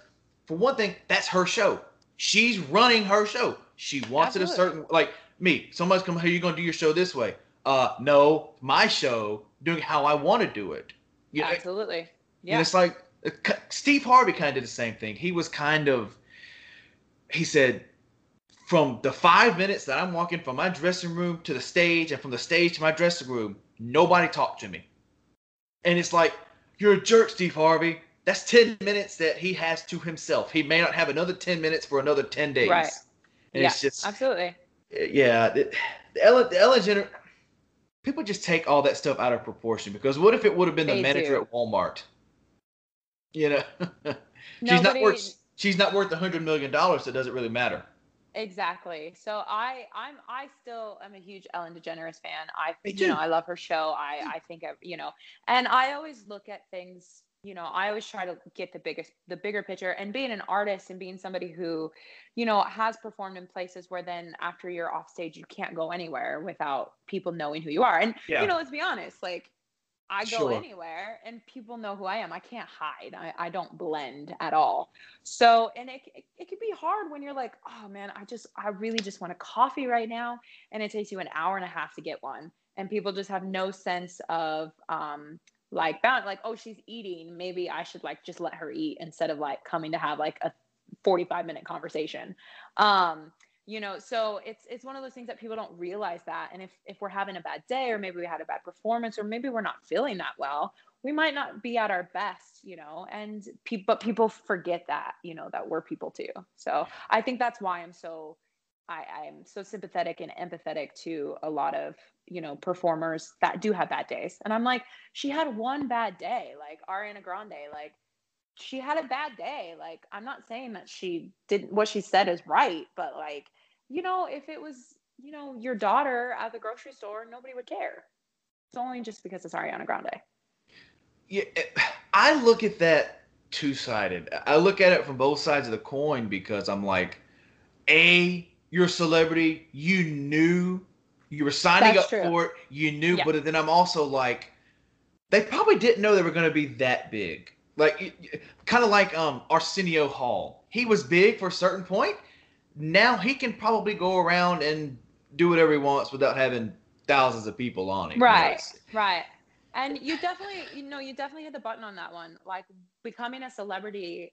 for one thing, that's her show. She's running her show. She wants Absolutely. It a certain – like me. Somebody's coming here. You're going to do your show this way. Uh, no, my show, doing how I want to do it. You know, Absolutely. Yeah. And it's like Steve Harvey kind of did the same thing. He was kind of – he said – from the five minutes that I'm walking from my dressing room to the stage and from the stage to my dressing room, nobody talked to me. And it's like, you're a jerk, Steve Harvey. That's ten minutes that he has to himself. He may not have another ten minutes for another ten days. Right. And yeah, it's just, absolutely. Yeah. The, the Ellen, the Ellen Jenner, people just take all that stuff out of proportion, because what if it would have been they the manager do. at Walmart? You know, she's Nobody, not worth, she's not worth a hundred million dollars. So it doesn't really matter. Exactly. So I, I'm, I still am a huge Ellen DeGeneres fan. I, Me you too. know, I love her show. I, I think, I, you know, and I always look at things, you know, I always try to get the biggest, the bigger picture, and being an artist and being somebody who, you know, has performed in places where then after you're off stage, you can't go anywhere without people knowing who you are. And, yeah. you know, let's be honest, like, I go sure. anywhere and people know who I am. I can't hide. I, I don't blend at all. So, and it, it, it can be hard when you're like, oh man, I just, I really just want a coffee right now. And it takes you an hour and a half to get one. And people just have no sense of, um, like, bound, like, oh, she's eating. Maybe I should like, just let her eat instead of like coming to have like a forty-five minute conversation. Um, You know, so it's it's one of those things that people don't realize that. And if, if we're having a bad day, or maybe we had a bad performance, or maybe we're not feeling that well, we might not be at our best, you know, and people, but people forget that, you know, that we're people too. So I think that's why I'm so, I, I'm so sympathetic and empathetic to a lot of, you know, performers that do have bad days. And I'm like, she had one bad day, like Ariana Grande, like, she had a bad day. Like, I'm not saying that she didn't, what she said is right, but like, you know, if it was, you know, your daughter at the grocery store, nobody would care. It's only just because it's Ariana Grande. Yeah. I look at that two-sided. I look at it from both sides of the coin, because I'm like, A, you're a celebrity. You knew you were signing That's up true. for it. You knew, yeah. but then I'm also like, they probably didn't know they were going to be that big. Like, kind of like um, Arsenio Hall. He was big for a certain point. Now he can probably go around and do whatever he wants without having thousands of people on him. Right, you know, right. And you definitely, you know, you definitely hit the button on that one. Like, becoming a celebrity,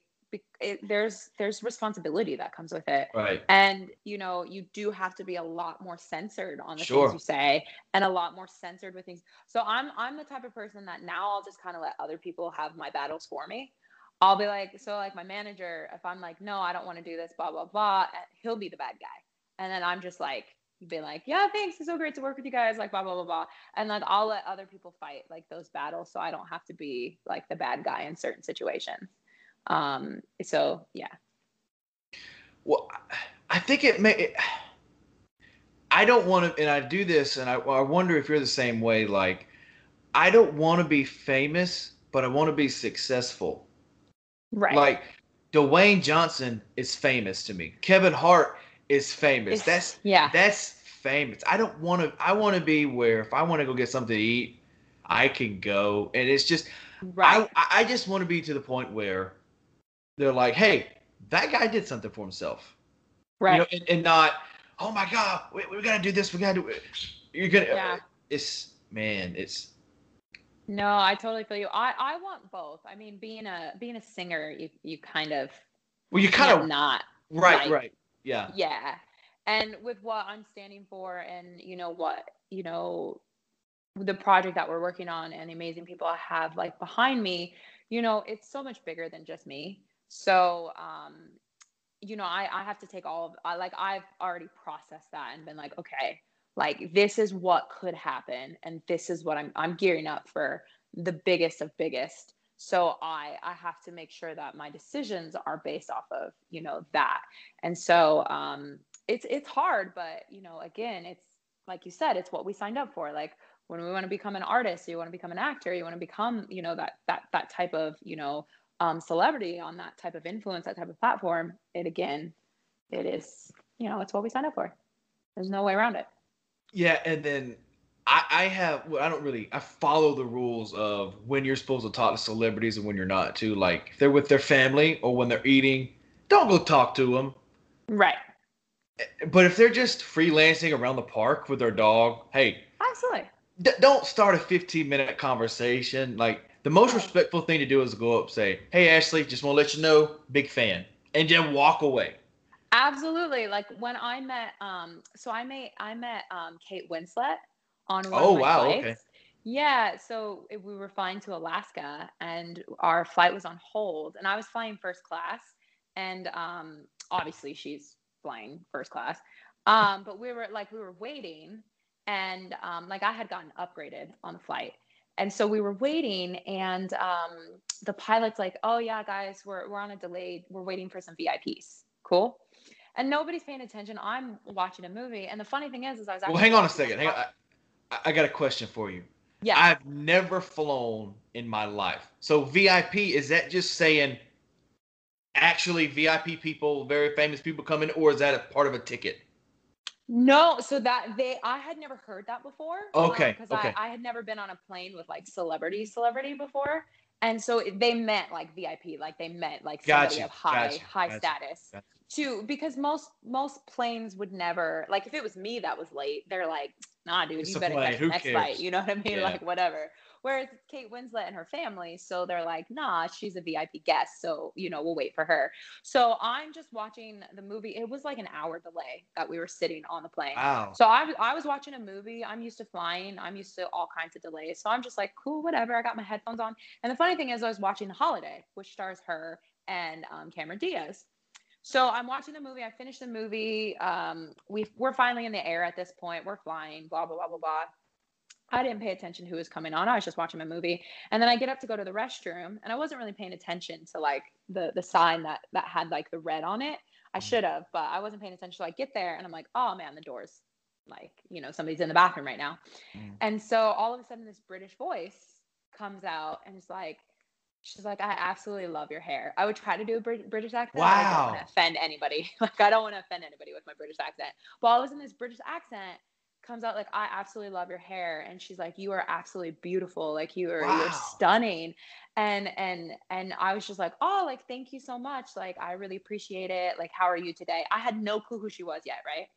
it, there's there's responsibility that comes with it. Right. And, you know, you do have to be a lot more censored on the sure. things you say, and a lot more censored with things. So I'm I'm the type of person that now I'll just kind of let other people have my battles for me. I'll be like, so like my manager, if I'm like, no, I don't want to do this, blah, blah, blah, he'll be the bad guy. And then I'm just like, be like, yeah, thanks. It's so great to work with you guys. Like, blah, blah, blah, blah. And then I'll let other people fight like those battles, so I don't have to be like the bad guy in certain situations. Um, so yeah. Well, I think it may, it, I don't want to, and I do this, and I, I wonder if you're the same way. Like, I don't want to be famous, but I want to be successful. Right. Like, Dwayne Johnson is famous to me. Kevin Hart is famous. It's, that's, yeah, that's famous. I don't want to, I want to be where if I want to go get something to eat, I can go. And it's just, right. I, I just want to be to the point where they're like, hey, that guy did something for himself. Right. You know, and, and not, oh my God, we, we got to do this. We got to do it. You're going to, yeah. it's, man, it's. No, I totally feel you. I, I want both. I mean, being a, being a singer, you, you kind of, well, you kind of not. Right. Like, right. Yeah. Yeah. And with what I'm standing for, and you know what, you know, the project that we're working on, and amazing people I have like behind me, you know, it's so much bigger than just me. So, um, you know, I, I have to take all of, I, like, I've already processed that and been like, okay, like, this is what could happen. And this is what I'm, I'm gearing up for the biggest of biggest. So I, I have to make sure that my decisions are based off of, you know, that. And so, um, it's, it's hard, but you know, again, it's like you said, it's what we signed up for. Like, when we want to become an artist, you want to become an actor, you want to become, you know, that, that, that type of, you know, um, celebrity on that type of influence, that type of platform. It, again, it is, you know, it's what we signed up for. There's no way around it. Yeah. And then I, I have, well, I don't really, I follow the rules of when you're supposed to talk to celebrities and when you're not too. Like, if they're with their family or when they're eating, don't go talk to them. Right. But if they're just freelancing around the park with their dog, hey, absolutely. D- don't start a fifteen minute conversation. Like, the most respectful thing to do is go up and say, hey, Ashley, just want to let you know, big fan, and then walk away. Absolutely. Like, when I met, um, so I met, I met um, Kate Winslet on one oh, of my wow, flights. Okay. Yeah, so it, we were flying to Alaska, and our flight was on hold, and I was flying first class, and um, obviously she's flying first class, um, but we were like, we were waiting, and um, like I had gotten upgraded on the flight, and so we were waiting, and um, the pilot's like, "Oh yeah, guys, we're we're on a delayed, we're waiting for some V I Ps." Cool. And nobody's paying attention. I'm watching a movie, and the funny thing is, is I was actually well. Hang on a second. Hang on. I, I got a question for you. Yeah. I've never flown in my life. So V I P, is that just saying actually V I P people, very famous people come in, or is that a part of a ticket? No. So that they, I had never heard that before. Okay. Because um, okay. I, I had never been on a plane with like celebrity, celebrity before. And so they meant like V I P, like they meant like somebody gotcha, of high, gotcha, high gotcha, status gotcha. Too, because most, most planes would never, like if it was me that was late, they're like, nah, dude, it's you better catch the next flight. You know what I mean? Yeah. Like whatever. Whereas Kate Winslet and her family, so they're like, nah, she's a V I P guest. So, you know, we'll wait for her. So I'm just watching the movie. It was like an hour delay that we were sitting on the plane. Wow. So I, I was watching a movie. I'm used to flying. I'm used to all kinds of delays. So I'm just like, cool, whatever. I got my headphones on. And the funny thing is I was watching The Holiday, which stars her and um, Cameron Diaz. So I'm watching the movie. I finished the movie. Um, we we're finally in the air at this point. We're flying, blah, blah, blah, blah, blah. I didn't pay attention to who was coming on. I was just watching my movie. And then I get up to go to the restroom, and I wasn't really paying attention to like the, the sign that, that had like the red on it. I should have, but I wasn't paying attention. So I get there and I'm like, oh man, the door's like, you know, somebody's in the bathroom right now. Mm. And so all of a sudden this British voice comes out and is like, she's like, I absolutely love your hair. I would try to do a British accent. Wow. I don't want to offend anybody. Like I don't want to offend anybody with my British accent. But all of a sudden this British accent comes out like, I absolutely love your hair. And she's like, you are absolutely beautiful. Like you are, wow. You're stunning. And, and, and I was just like, oh, like, thank you so much. Like, I really appreciate it. Like, how are you today? I had no clue who she was yet. Right.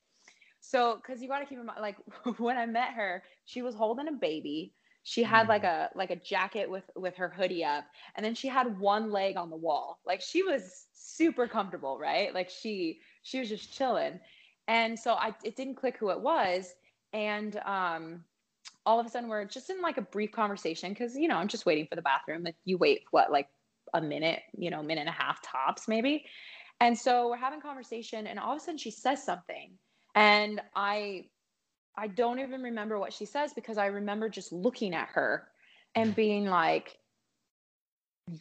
So, cause you got to keep in mind, like when I met her, she was holding a baby. She had like a, like a jacket with, with her hoodie up. And then she had one leg on the wall. Like she was super comfortable. Right. Like she, she was just chilling. And so I, it didn't click who it was. And um, all of a sudden, we're just in like a brief conversation because, you know, I'm just waiting for the bathroom. Like you wait, what, like a minute, you know, minute and a half tops maybe. And so we're having conversation and all of a sudden she says something. And I, I don't even remember what she says because I remember just looking at her and being like,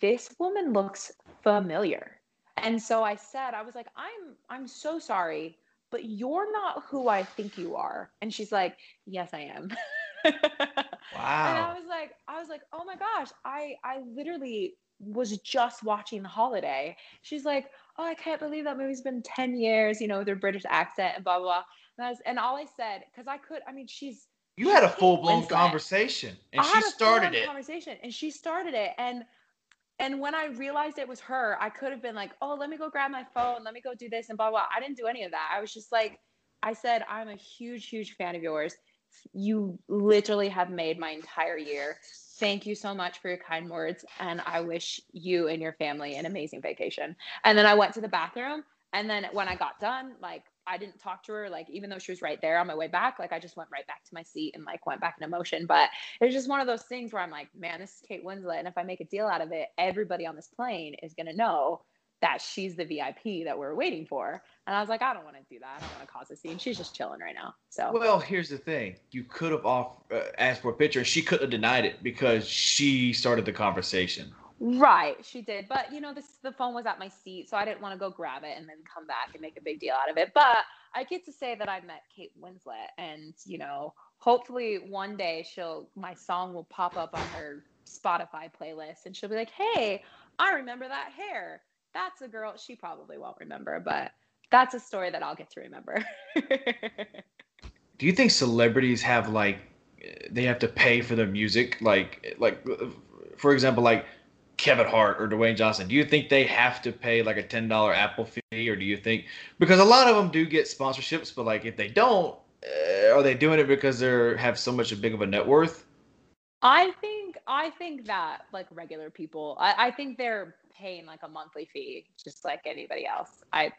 this woman looks familiar. And so I said, I was like, I'm, I'm so sorry, but you're not who I think you are. And she's like, yes, I am. Wow. And I was like, I was like, oh my gosh, I, I literally was just watching The Holiday. She's like, oh, I can't believe that movie's been ten years, you know, with her British accent and blah, blah, blah. And, I was, and all I said, cause I could, I mean, she's, you had a full blown conversation and she started it. Conversation and she started it. And, And when I realized it was her, I could have been like, oh, let me go grab my phone. Let me go do this and blah, blah. I didn't do any of that. I was just like, I said, I'm a huge, huge fan of yours. You literally have made my entire year. Thank you so much for your kind words. And I wish you and your family an amazing vacation. And then I went to the bathroom. And then when I got done, like, I didn't talk to her, like, even though she was right there on my way back, like, I just went right back to my seat and, like, went back in emotion. But it was just one of those things where I'm like, man, this is Kate Winslet. And if I make a deal out of it, everybody on this plane is going to know that she's the V I P that we're waiting for. And I was like, I don't want to do that. I don't want to cause a scene. She's just chilling right now. So, well, here's the thing. You could have off, uh, asked for a picture, and she couldn't have denied it because she started the conversation. Right, she did. But, you know, this the phone was at my seat, so I didn't want to go grab it and then come back and make a big deal out of it. But I get to say that I met Kate Winslet, and, you know, hopefully one day she'll my song will pop up on her Spotify playlist, and she'll be like, hey, I remember that hair. That's a girl. She probably won't remember, but that's a story that I'll get to remember. Do you think celebrities have, like, they have to pay for their music? Like, like for example, like, Kevin Hart or Dwayne Johnson, do you think they have to pay like a ten dollar Apple fee, or do you think, because a lot of them do get sponsorships, but like if they don't, uh, are they doing it because they're have so much big of a net worth? I think, I think that like regular people, I, I think they're paying like a monthly fee, just like anybody else. I,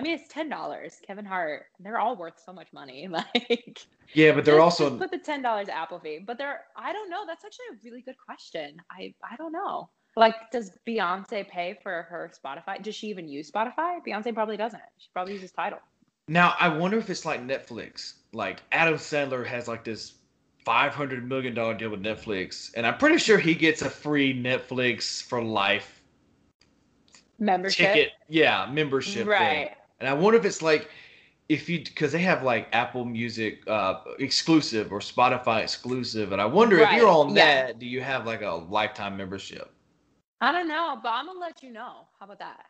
I mean, it's ten dollars. Kevin Hart. They're all worth so much money. Like, yeah, but they're just, also just put the ten dollars Apple fee. But they're, I don't know. That's actually a really good question. I, I don't know. Like, does Beyonce pay for her Spotify? Does she even use Spotify? Beyonce probably doesn't. She probably uses Tidal. Now, I wonder if it's like Netflix. Like, Adam Sandler has like this five hundred million dollars deal with Netflix. And I'm pretty sure he gets a free Netflix for life membership. Ticket. Yeah, membership. Right. Thing. And I wonder if it's like, if you, because they have like Apple Music uh, exclusive or Spotify exclusive. And I wonder right. if you're on yeah. that, do you have like a lifetime membership? I don't know, but I'm going to let you know. How about that?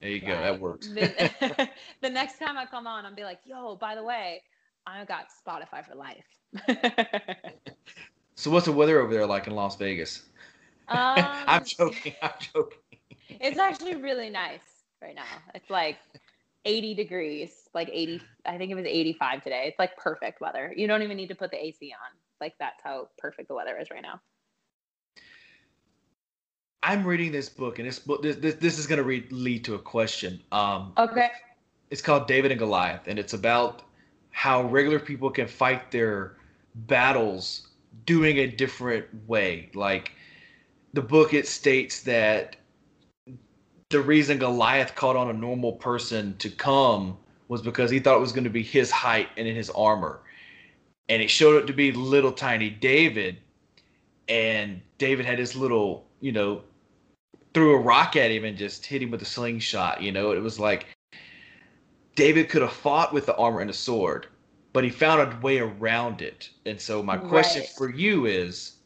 There you yeah. go. That works. The, the next time I come on, I'll be like, yo, by the way, I got Spotify for life. So what's the weather over there like in Las Vegas? Um, I'm joking. I'm joking. It's actually really nice right now. It's like eighty degrees, like eighty. I think it was eighty-five today. It's like perfect weather. You don't even need to put the A C on. Like, that's how perfect the weather is right now. I'm reading this book, and this book, this this, this is going to lead to a question. Um, okay. It's called David and Goliath, and it's about how regular people can fight their battles doing a different way. Like, the book, it states that the reason Goliath called on a normal person to come was because he thought it was going to be his height and in his armor. And it showed up to be little tiny David, and David had his little, you know, threw a rock at him and just hit him with a slingshot. You know, it was like David could have fought with the armor and the sword, but he found a way around it. And so my question right. for you is,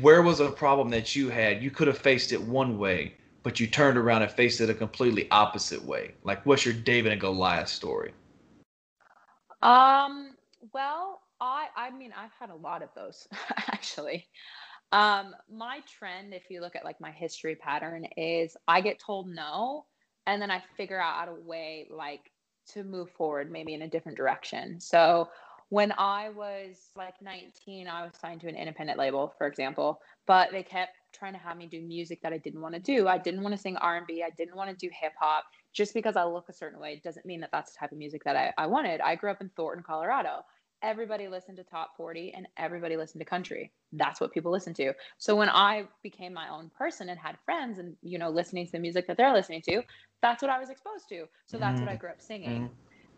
where was a problem that you had? You could have faced it one way, but you turned around and faced it a completely opposite way. Like, what's your David and Goliath story? Um, well, I, I mean, I've had a lot of those actually. Um, my trend, if you look at like my history pattern, is I get told no, and then I figure out a way like to move forward, maybe in a different direction. So when I was like nineteen, I was signed to an independent label, for example, but they kept trying to have me do music that I didn't want to do. I didn't want to sing R and B. I didn't want to do hip hop. Just because I look a certain way doesn't mean that that's the type of music that I, I wanted. I grew up in Thornton, Colorado. Everybody listened to top forty and everybody listened to country. That's what people listened to. So when I became my own person and had friends and, you know, listening to the music that they're listening to, that's what I was exposed to. So that's mm-hmm. what I grew up singing. Mm-hmm.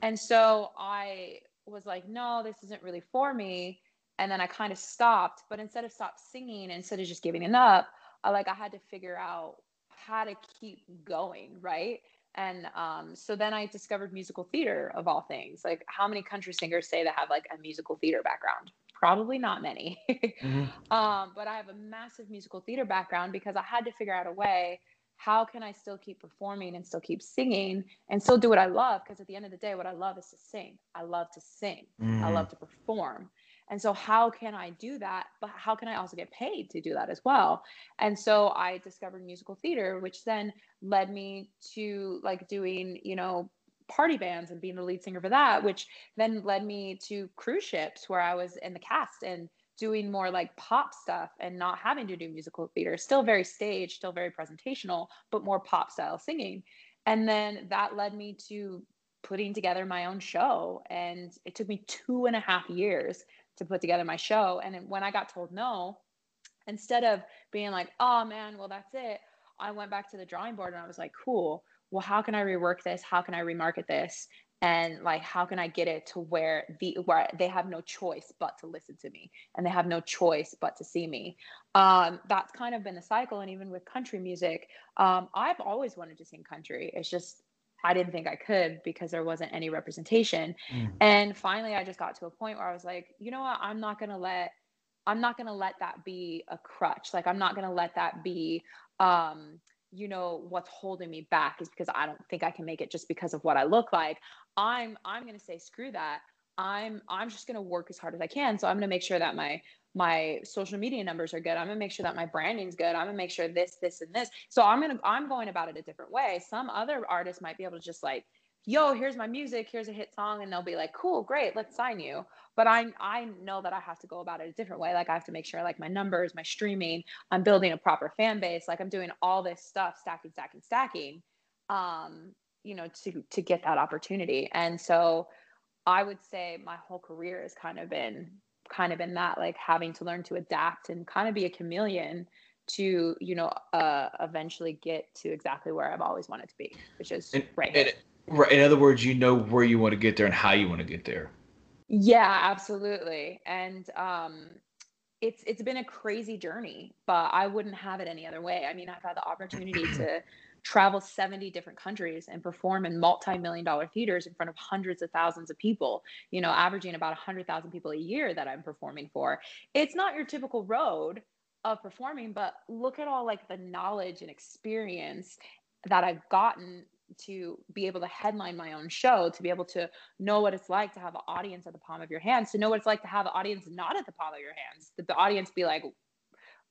And so I was like, no, this isn't really for me. And then I kind of stopped, but instead of stop singing, instead of just giving it up, I like, I had to figure out how to keep going. Right. And um, so then I discovered musical theater, of all things. Like, how many country singers say they have like a musical theater background? Probably not many. mm-hmm. um, but I have a massive musical theater background because I had to figure out a way, how can I still keep performing and still keep singing and still do what I love? Because at the end of the day, what I love is to sing. I love to sing. Mm-hmm. I love to perform. And so how can I do that? But how can I also get paid to do that as well? And so I discovered musical theater, which then led me to like doing, you know, party bands and being the lead singer for that, which then led me to cruise ships where I was in the cast and doing more like pop stuff and not having to do musical theater, still very staged, still very presentational, but more pop style singing. And then that led me to putting together my own show. And it took me two and a half years to put together my show. And when I got told no, instead of being like, oh man, well, that's it, I went back to the drawing board and I was like, cool, well, how can I rework this? How can I remarket this? And like, how can I get it to where the, where they have no choice but to listen to me and they have no choice but to see me. Um, that's kind of been the cycle. And even with country music, um, I've always wanted to sing country. It's just, I didn't think I could because there wasn't any representation. Mm. And finally, I just got to a point where I was like, you know what? I'm not going to let, I'm not going to let that be a crutch. Like, I'm not going to let that be, um, you know, what's holding me back is because I don't think I can make it just because of what I look like. I'm, I'm going to say, screw that. I'm, I'm just going to work as hard as I can. So I'm going to make sure that my, my social media numbers are good. I'm gonna make sure that my branding's good. I'm gonna make sure this, this, and this. So I'm gonna, I'm going about it a different way. Some other artists might be able to just like, yo, here's my music, here's a hit song, and they'll be like, cool, great, let's sign you. But I, I know that I have to go about it a different way. Like, I have to make sure like my numbers, my streaming, I'm building a proper fan base. Like, I'm doing all this stuff, stacking, stacking, stacking. Um, you know, to to get that opportunity. And so I would say my whole career has kind of been kind of been that, like having to learn to adapt and kind of be a chameleon to, you know, uh, eventually get to exactly where I've always wanted to be, which is and, right and, right. In other words, you know where you want to get there and how you want to get there. Yeah, absolutely. And um, it's it's been a crazy journey, but I wouldn't have it any other way. I mean, I've had the opportunity to travel seventy different countries and perform in multi-million dollar theaters in front of hundreds of thousands of people, you know, averaging about one hundred thousand people a year that I'm performing for. It's not your typical road of performing, but look at all like the knowledge and experience that I've gotten to be able to headline my own show, to be able to know what it's like to have an audience at the palm of your hands, to know what it's like to have an audience not at the palm of your hands, that the audience be like,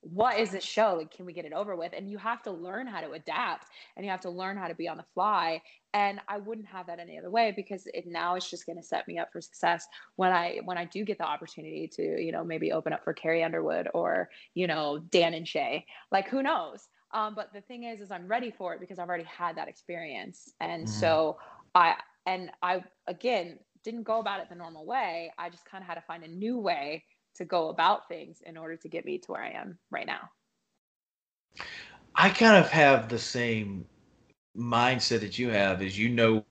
what is this show? Like, can we get it over with? And you have to learn how to adapt, and you have to learn how to be on the fly. And I wouldn't have that any other way, because it now it's just going to set me up for success when I, when I do get the opportunity to, you know, maybe open up for Carrie Underwood or, you know, Dan and Shay, like, who knows? Um, but the thing is, is I'm ready for it because I've already had that experience. And mm-hmm. so I, and I, again, didn't go about it the normal way. I just kind of had to find a new way to go about things in order to get me to where I am right now. I kind of have the same mindset that you have, is, you know,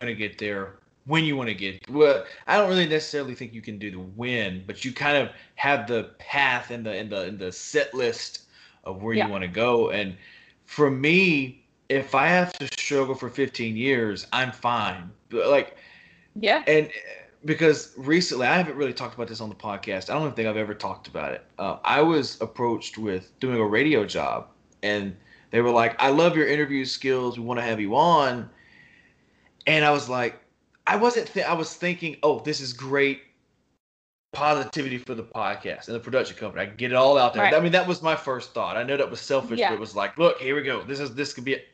how to get there when you want to get, well, I don't really necessarily think you can do the when, but you kind of have the path and the, and the, and the set list of where yeah. you want to go. And for me, if I have to struggle for fifteen years, I'm fine. Like, yeah. And, because recently, I haven't really talked about this on the podcast. I don't even think I've ever talked about it. Uh, I was approached with doing a radio job, and they were like, I love your interview skills. We want to have you on. And I was like, I wasn't, th- I was thinking, oh, this is great positivity for the podcast and the production company. I can get it all out there. Right. I mean, that was my first thought. I know that was selfish, yeah. but it was like, look, here we go. This is, this could be it.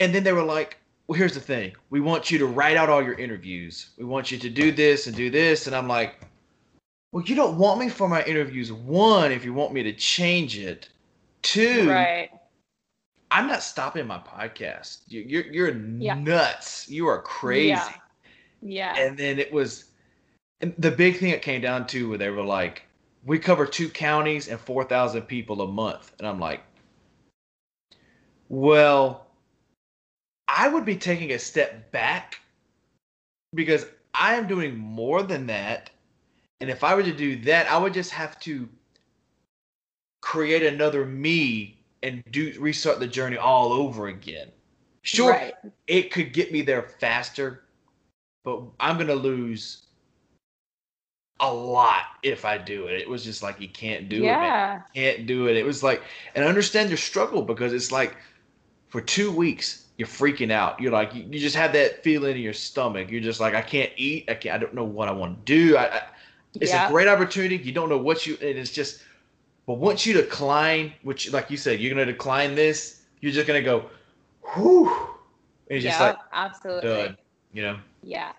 And then they were like, well, here's the thing. We want you to write out all your interviews. We want you to do this and do this. And I'm like, well, you don't want me for my interviews. One, if you want me to change it. Two, right. I'm not stopping my podcast. You're, you're yeah. nuts. You are crazy. Yeah. yeah. And then it was, and the big thing it came down to where they were like, we cover two counties and four thousand people a month. And I'm like, well, I would be taking a step back, because I am doing more than that. And if I were to do that, I would just have to create another me and do restart the journey all over again. Sure, right. It could get me there faster, but I'm going to lose a lot if I do it. It was just like, you can't do yeah. it. Man. Can't do it. It was like, and I understand your struggle, because it's like for two weeks, you're freaking out. You're like, you, you just have that feeling in your stomach. You're just like, I can't eat. I can't, I don't know what I want to do. I, I, it's yeah. a great opportunity. You don't know what you, and it's just, but once you decline, which like you said, you're going to decline this, you're just going to go, whew. And it's yeah, just like, absolutely. Done, you know? Yeah.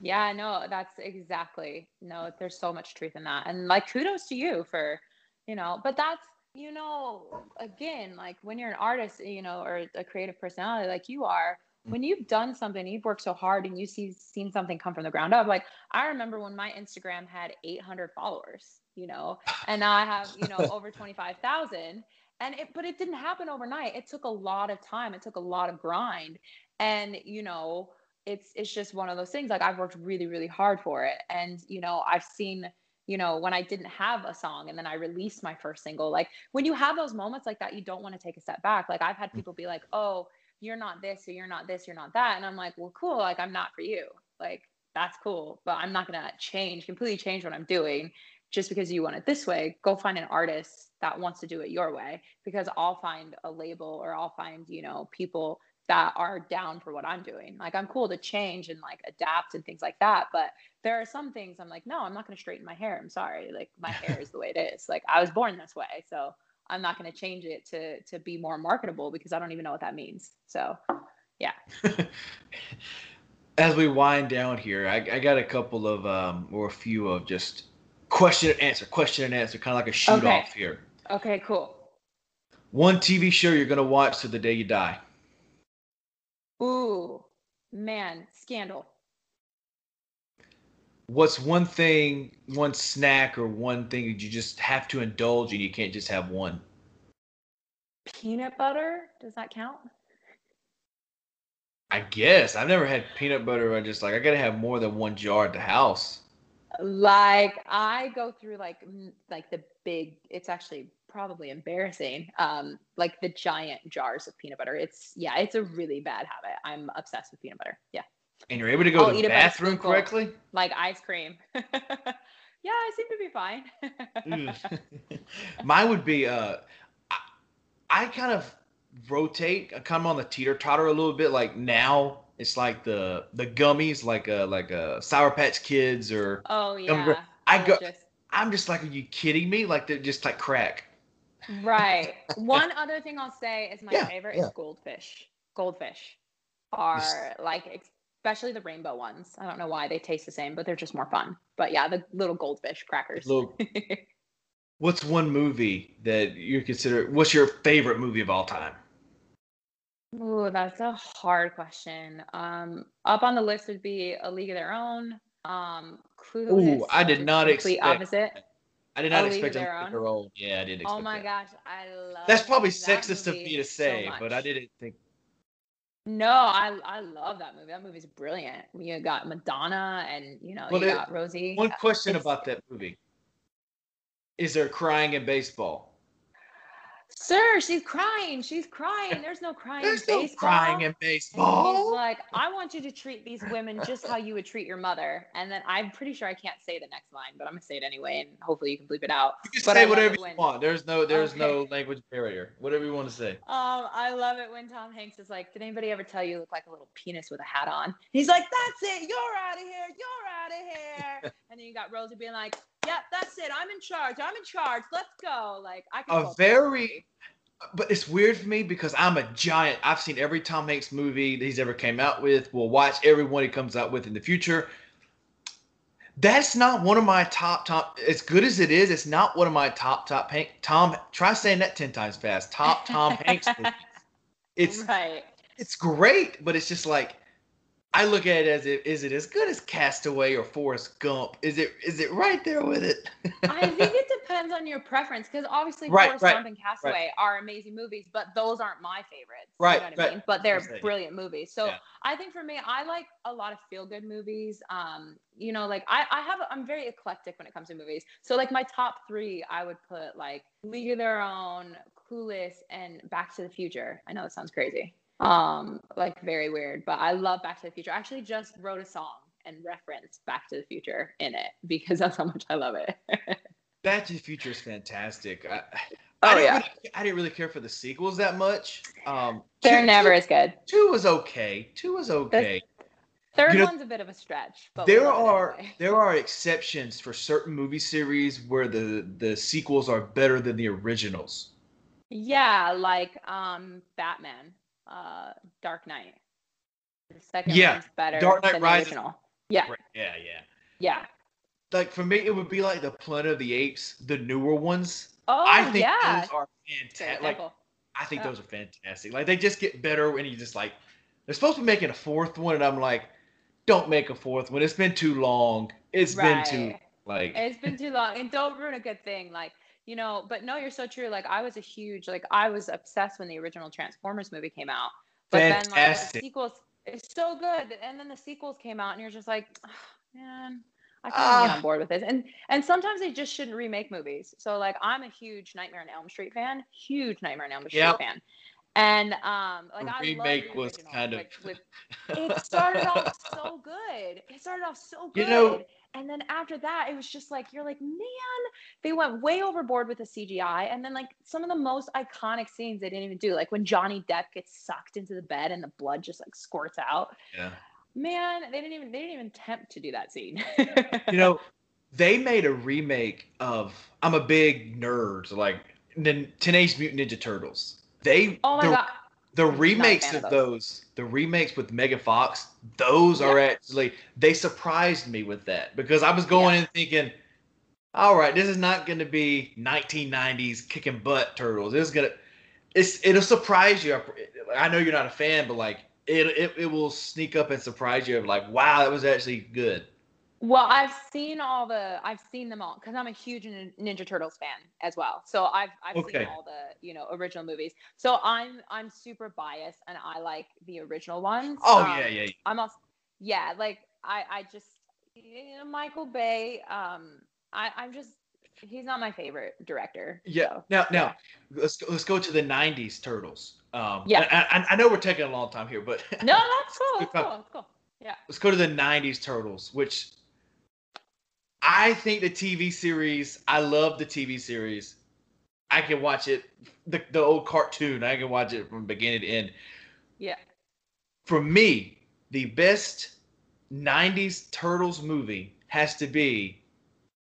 Yeah, no, that's exactly. No, there's so much truth in that. And like, kudos to you for, you know, but that's, you know, again, like when you're an artist, you know, or a creative personality like you are, when you've done something, you've worked so hard and you've see, seen something come from the ground up. Like, I remember when my Instagram had eight hundred followers, you know, and now I have, you know, over twenty-five thousand. And it, but it didn't happen overnight. It took a lot of time. It took a lot of grind. And, you know, it's, it's just one of those things. Like, I've worked really, really hard for it. And, you know, I've seen, you know, when I didn't have a song and then I released my first single, like when you have those moments like that, you don't want to take a step back. Like, I've had people be like, oh, you're not this, or you're not this, you're not that. And I'm like, well, cool. Like, I'm not for you. Like, that's cool, but I'm not going to change, completely change what I'm doing just because you want it this way. Go find an artist that wants to do it your way, because I'll find a label, or I'll find, you know, people that are down for what I'm doing. Like, I'm cool to change and like adapt and things like that. But there are some things I'm like, no, I'm not going to straighten my hair. I'm sorry. Like, my hair is the way it is. Like, I was born this way. So I'm not going to change it to, to be more marketable, because I don't even know what that means. So yeah. As we wind down here, I, I got a couple of, um, or a few of just question and answer, question and answer, kind of like a shoot okay. off here. Okay, cool. One T V show you're going to watch till the day you die. Ooh, man, Scandal. What's one thing, one snack or one thing that you just have to indulge and you can't just have one? Peanut butter? Does that count? I guess. I've never had peanut butter. I just like, I got to have more than one jar at the house. Like, I go through like, like the big, it's actually probably embarrassing. Um, like the giant jars of peanut butter. It's, yeah, it's a really bad habit. I'm obsessed with peanut butter. Yeah. And you're able to go I'll to the bathroom correctly? Like ice cream. Yeah, I seem to be fine. Mine would be, uh, I, I kind of rotate. I come on the teeter-totter a little bit. Like now it's like the the gummies, like a, like a Sour Patch Kids or. Oh, yeah. I go, I'm just like, are you kidding me? Like they're just like crack. Right. One other thing I'll say is my yeah, favorite yeah. is goldfish. Goldfish are it's, like ex- Especially the rainbow ones. I don't know why they taste the same, but they're just more fun. But yeah, the little goldfish crackers. Little, what's one movie that you consider? What's your favorite movie of all time? Ooh, that's a hard question. Um, up on the list would be A League of Their Own. Um, Clueless. Ooh, I did not expect. Opposite. I did not a expect A League of Their Own. Yeah, I didn't. Expect oh my that. gosh, I love. That's probably that sexist of me to say, so but I didn't think. No, I I love that movie. That movie's brilliant. You got Madonna and, you know, well, you it, got Rosie. One question it's, about that movie. Is there crying in baseball? Sir, she's crying. She's crying. There's no crying There's in baseball. There's no crying in baseball. And he's like, I want you to treat these women just how you would treat your mother. And then I'm pretty sure I can't say the next line, but I'm going to say it anyway, and hopefully you can bleep it out. You can but say whatever you when, want. There's no there's okay. no language barrier. Whatever you want to say. Um, I love it when Tom Hanks is like, did anybody ever tell you you look like a little penis with a hat on? And he's like, that's it. You're out of here. You're out of here. And then you got Rosie being like, yeah, that's it. I'm in charge. I'm in charge. Let's go. Like I can. A very, but it's weird for me because I'm a giant. I've seen every Tom Hanks movie that he's ever came out with. We'll watch every one he comes out with in the future. That's not one of my top top. As good as it is, it's not one of my top top Hank Tom. Try saying that ten times fast. Top Tom Hanks movies. It's right. It's great, but it's just like. I look at it as if, is it as good as Castaway or Forrest Gump? Is it is it right there with it? I think it depends on your preference because obviously right, Forrest right, Gump and Castaway right. are amazing movies, but those aren't my favorites. Right, you know what right. I mean? But they're exactly. brilliant movies. So yeah. I think for me, I like a lot of feel-good movies. Um, you know, like I, I have, a, I'm very eclectic when it comes to movies. So like my top three, I would put like League of Their Own, Clueless, and Back to the Future. I know it sounds crazy. Um, like very weird, but I love Back to the Future. I actually just wrote a song and referenced Back to the Future in it because that's how much I love it. Back to the Future is fantastic. I, oh I yeah, really, I didn't really care for the sequels that much. Um, They're two, never two, as good. Two was okay. Two was okay. The third you know, one's a bit of a stretch. But there are anyway. there are exceptions for certain movie series where the the sequels are better than the originals. Yeah, like um, Batman. Uh, Dark Knight. The second yeah. one's better Dark Knight than the original. Yeah. Yeah, yeah. Yeah. Like for me, it would be like the Planet of the Apes, the newer ones. Oh, I think yeah. those are fantastic. Like, I think oh. those are fantastic. Like they just get better when you just like, they're supposed to be making a fourth one, and I'm like, don't make a fourth one. It's been too long. It's right. been too like. It's been too long, and don't ruin a good thing. Like. You know, but no, you're so true. Like I was a huge, like I was obsessed when the original Transformers movie came out. But Fantastic. then like the sequels, it's so good. And then the sequels came out and you're just like, oh, man, I can't uh, get on board with this. And and sometimes they just shouldn't remake movies. So like I'm a huge Nightmare on Elm Street fan, huge Nightmare on Elm Street yep. fan. And um, like I remake was kind of. Like, with, it started off so good. It started off so good. You know. And then after that, it was just like, you're like, man, they went way overboard with the C G I. And then like some of the most iconic scenes they didn't even do. Like when Johnny Depp gets sucked into the bed and the blood just like squirts out. Yeah. Man, they didn't even, they didn't even attempt to do that scene. You know, they made a remake of, I'm a big nerd, like Teenage Mutant Ninja Turtles. They, oh my the, God. The remakes of those. those, the remakes with Megan Fox, those yeah. are actually, they surprised me with that because I was going yeah. in thinking, all right, this is not going to be nineteen nineties kicking butt turtles. This is going to, it's, it'll surprise you. I know you're not a fan, but like, it, it it will sneak up and surprise you of like, wow, that was actually good. Well, I've seen all the, I've seen them all because I'm a huge Ninja Turtles fan as well. So I've I've okay. seen all the, you know, original movies. So I'm I'm super biased and I like the original ones. Oh um, yeah, yeah, yeah. I'm also yeah, like I I just you know, Michael Bay. Um, I I'm just he's not my favorite director. Yeah. So, now now yeah. let's go, let's go to the nineties Turtles. Um, yeah. I, I I know we're taking a long time here, but no, that's cool. That's cool. That's cool. Yeah. Let's go to the nineties Turtles, which. I think the T V series, I love the T V series. I can watch it, the, the old cartoon, I can watch it from beginning to end. Yeah. For me, the best nineties Turtles movie has to be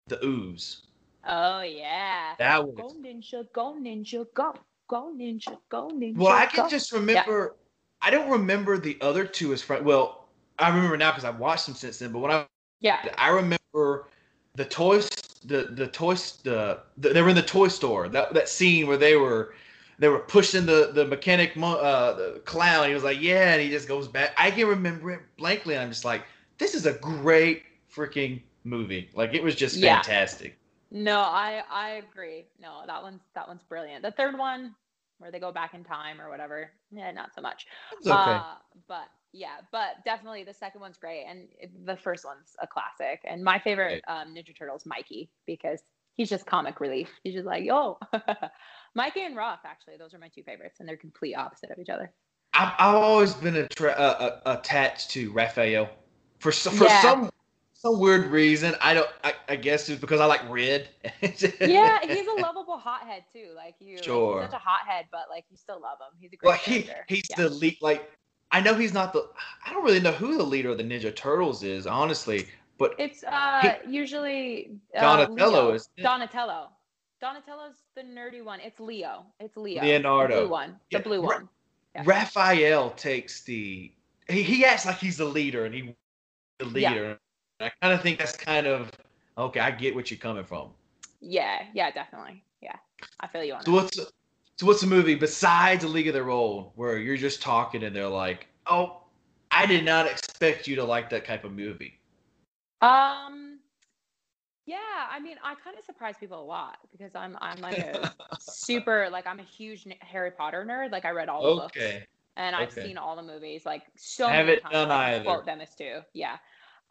The Ooze. Oh, yeah. That was. Go ninja, go ninja, go. Go ninja, go ninja, Well, I can go. just remember, yeah. I don't remember the other two as far. Well, I remember now because I've watched them since then, but when I. Yeah. I remember. The toys, the the toys, the, the they were in the toy store. That that scene where they were, they were pushing the the mechanic, uh, the clown. He was like, yeah, and he just goes back. I can remember it blankly. And I'm just like, this is a great freaking movie. Like it was just yeah. fantastic. No, I I agree. No, that one's that one's brilliant. The third one, where they go back in time or whatever, yeah, not so much. It's okay, uh, but. Yeah, but definitely the second one's great, and the first one's a classic. And my favorite um, Ninja Turtle's Mikey, because he's just comic relief. He's just like, yo. Mikey and Roth, actually, those are my two favorites, and they're complete opposite of each other. I've, I've always been attra- uh, uh, attached to Raphael for so, for yeah. some some weird reason. I don't. I, I guess it's because I like red. Yeah, he's a lovable hothead too. Like you, sure. like, he's such a hothead, but like you still love him. He's a great well, he, He's yeah. the lead, like. I know he's not the. I don't really know who the leader of the Ninja Turtles is, honestly. But it's uh, he, usually uh, Donatello Leo. is it? Donatello. Donatello's the nerdy one. It's Leo. It's Leo. Leonardo. The blue one. The yeah. blue one. Yeah. Raphael takes the. He, he acts like he's the leader, and he the leader. Yeah. I kind of think that's kind of okay. I get what you're coming from. Yeah. Yeah. Definitely. Yeah. I feel you on so that. What's, So what's a movie besides A League of Their Own where you're just talking and they're like, oh, I did not expect you to like that type of movie? Um, yeah, I mean, I kind of surprise people a lot because I'm I'm like a super, like I'm a huge Harry Potter nerd. Like I read all the okay. books and I've okay. seen all the movies. Like so I many times. Done I can quote them as two. Yeah.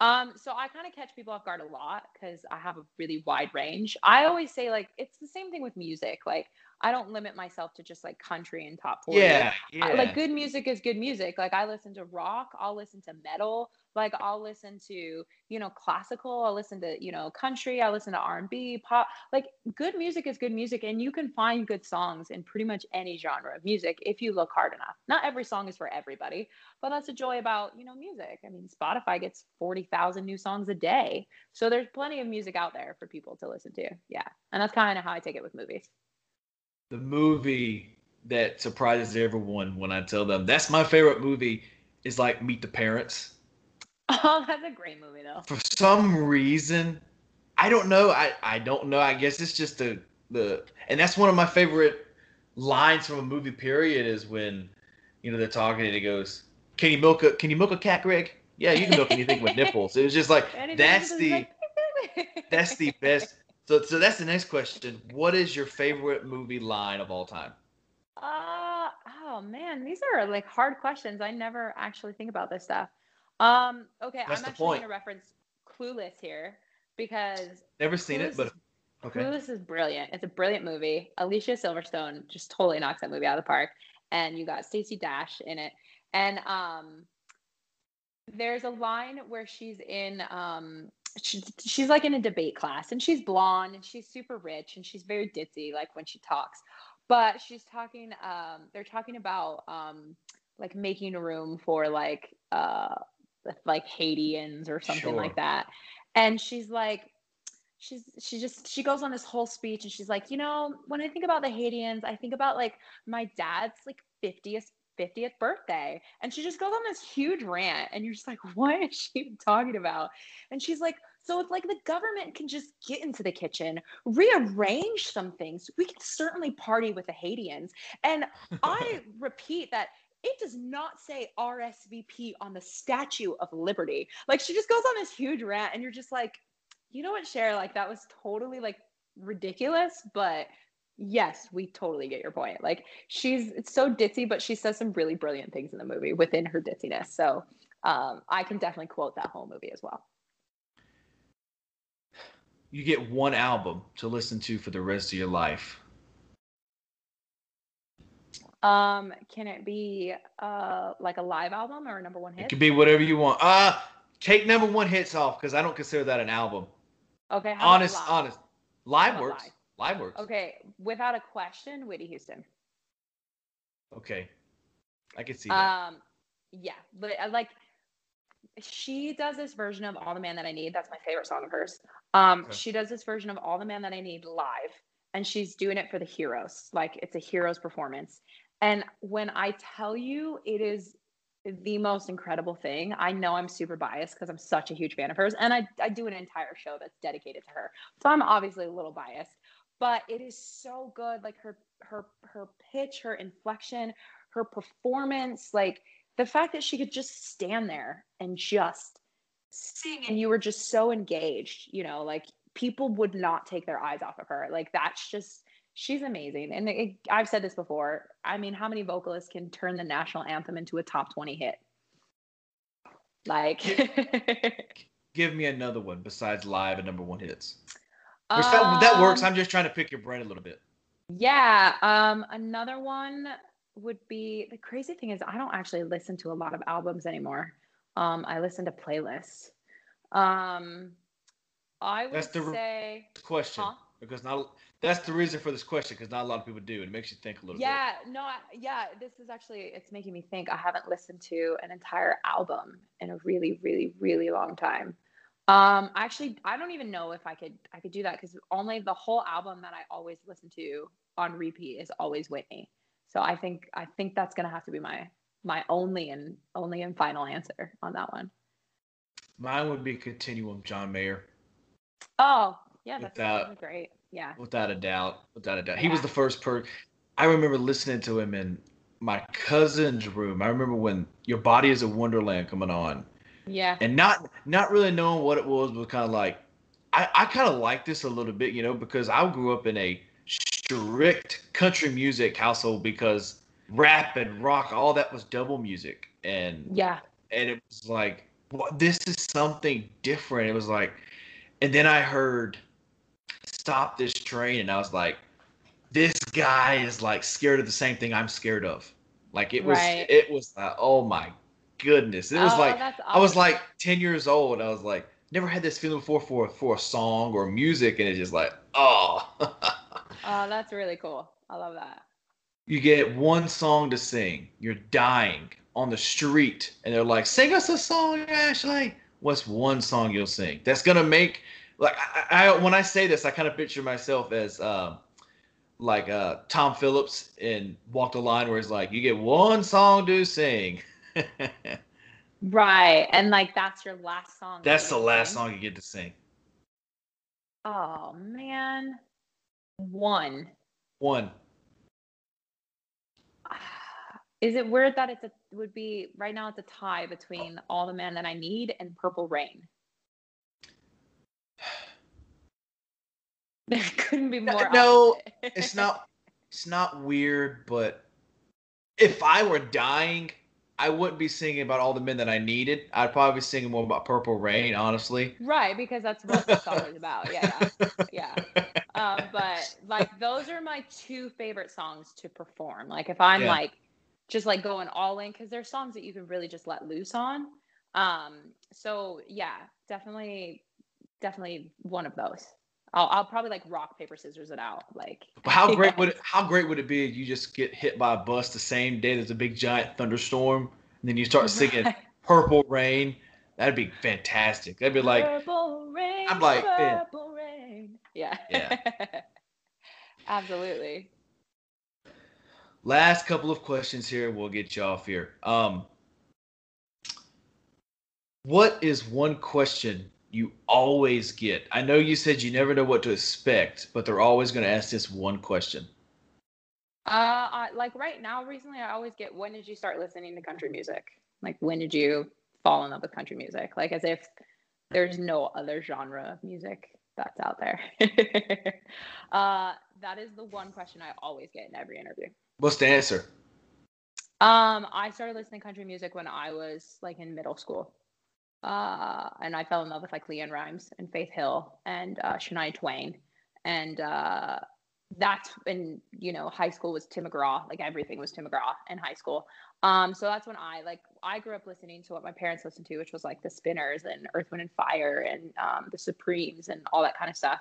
Um, so I kind of catch people off guard a lot because I have a really wide range. I always say like, it's the same thing with music. Like, I don't limit myself to just like country and top forty. Yeah, yeah. I, like good music is good music. Like I listen to rock, I'll listen to metal, like I'll listen to, you know, classical, I'll listen to, you know, country, I'll listen to R and B, pop. Like good music is good music and you can find good songs in pretty much any genre of music if you look hard enough. Not every song is for everybody, but that's the joy about, you know, music. I mean, Spotify gets forty thousand new songs a day. So there's plenty of music out there for people to listen to. Yeah. And that's kind of how I take it with movies. The movie that surprises everyone when I tell them that's my favorite movie is like Meet the Parents. Oh, that's a great movie though. For some reason, I don't know. I, I don't know. I guess it's just the the and that's one of my favorite lines from a movie. Period is when you know they're talking and it goes, "Can you milk a Can you milk a cat, Greg? Yeah, you can milk anything with nipples." It was just like anything that's the like, that's the best. So, so that's the next question. What is your favorite movie line of all time? Uh, oh, man. These are, like, hard questions. I never actually think about this stuff. Um, okay, that's I'm actually going to reference Clueless here because... Never seen Clueless, it, but... Okay. Clueless is brilliant. It's a brilliant movie. Alicia Silverstone just totally knocks that movie out of the park. And you got Stacey Dash in it. And um, there's a line where she's in... Um, She, she's like in a debate class and she's blonde and she's super rich and she's very ditzy like when she talks, but she's talking um they're talking about um like making room for like uh like Haitians or something sure. like that, and she's like she's she just she goes on this whole speech and she's like, you know, when I think about the Haitians I think about like my dad's like fiftieth birthday, and she just goes on this huge rant and you're just like, what is she talking about? And she's like, so it's like the government can just get into the kitchen, rearrange some things, we can certainly party with the Haitians. And I repeat that It does not say R S V P on the Statue of Liberty. Like, she just goes on this huge rant, and you're just like, you know what, Cher, like, that was totally, like, ridiculous, but yes, we totally get your point. Like, she's it's so ditzy, but she says some really brilliant things in the movie within her ditziness. So um, I can definitely quote that whole movie as well. You get one album to listen to for the rest of your life. Um, can it be uh like a live album or a number one hit? It could be whatever you want. Uh take number one hits off, because I don't consider that an album. Okay. How honest, live? honest. Live works. Live? live works. Okay, without a question, Whitney Houston. Okay, I can see that. Um, yeah, but I like. She does this version of All the Man That I Need. That's my favorite song of hers. Um, okay. She does this version of All the Man That I Need live, and she's doing it for the heroes. Like, it's a hero's performance. And when I tell you, it is the most incredible thing. I know I'm super biased because I'm such a huge fan of hers, and I, I do an entire show that's dedicated to her. So I'm obviously a little biased, but it is so good. Like, her her her pitch, her inflection, her performance, like the fact that she could just stand there and just sing, and you were just so engaged, you know, like people would not take their eyes off of her. Like, that's just, she's amazing. And it, I've said this before. I mean, how many vocalists can turn the national anthem into a top twenty hit? Like, give me another one besides live and number one hits. Um, that, that works. I'm just trying to pick your brain a little bit. Yeah. Um, another one would be, the crazy thing is I don't actually listen to a lot of albums anymore. Um, I listen to playlists. Um, I would that's the say question. Huh? Because not that's the reason for this question, because not a lot of people do. It makes you think a little yeah, bit. Yeah, no, I, yeah, this is actually, it's making me think. I haven't listened to an entire album in a really, really, really long time. Um, actually, I don't even know if I could I could do that, because only the whole album that I always listen to on repeat is always Whitney. So I think I think that's gonna have to be my my only and only and final answer on that one. Mine would be Continuum, John Mayer. Oh. Yeah, that's without, great. Yeah. Without a doubt. Without a doubt. He yeah. was the first per I remember listening to him in my cousin's room. I remember when Your Body is a Wonderland coming on. Yeah. And not not really knowing what it was, but kind of like, I, I kind of like this a little bit, you know, because I grew up in a strict country music household, because rap and rock, all that was double music. And yeah. And it was like, well, this is something different. It was like, and then I heard Stop This Train, and I was like, this guy is like scared of the same thing I'm scared of. Like, it was, right. it was like, oh my goodness. It was oh, like, awesome. I was like ten years old. And I was like, never had this feeling before for, for a song or music. And it's just like, oh. Oh, that's really cool. I love that. You get one song to sing. You're dying on the street. And they're like, sing us a song, Ashley. What's one song you'll sing that's gonna make, like, I, I when I say this, I kind of picture myself as um, like uh, Tom Phillips in Walk the Line, where it's like, you get one song to sing, right? And like, that's your last song. That's the last sing. song you get to sing. Oh man, one. One. Is it weird that it's a would be right now? It's a tie between All the Man That I Need and Purple Rain. There couldn't be more. No, it's not. It's not weird, but if I were dying, I wouldn't be singing about All the Men That I Needed. I'd probably be singing more about Purple Rain, honestly. Right, because that's what the song is about. Yeah, yeah. yeah. Um, but like, those are my two favorite songs to perform. Like, if I'm yeah. like. just like going all in, because there's songs that you can really just let loose on. Um, so yeah, definitely, definitely one of those. I'll, I'll probably like rock, paper, scissors it out. Like, how great yeah. would it, how great would it be if you just get hit by a bus the same day there's a big giant thunderstorm, and then you start singing right. Purple Rain? That'd be fantastic. That'd be like Purple Rain. I'm like Purple man. Rain. Yeah. Yeah. Absolutely. Last couple of questions here. We'll get you off here. Um, what is one question you always get? I know you said you never know what to expect, but they're always going to ask this one question. Uh, I, like right now, recently, I always get, when did you start listening to country music? Like, when did you fall in love with country music? Like, as if there's no other genre of music that's out there. uh, that is the one question I always get in every interview. What's the answer? Um, I started listening to country music when I was, like, in middle school. Uh, and I fell in love with, like, Leanne Rimes and Faith Hill and uh, Shania Twain. And uh, that's when, you know, high school was Tim McGraw. Like, everything was Tim McGraw in high school. Um, so that's when I, like, I grew up listening to what my parents listened to, which was, like, the Spinners and Earth, Wind and Fire and um, the Supremes and all that kind of stuff.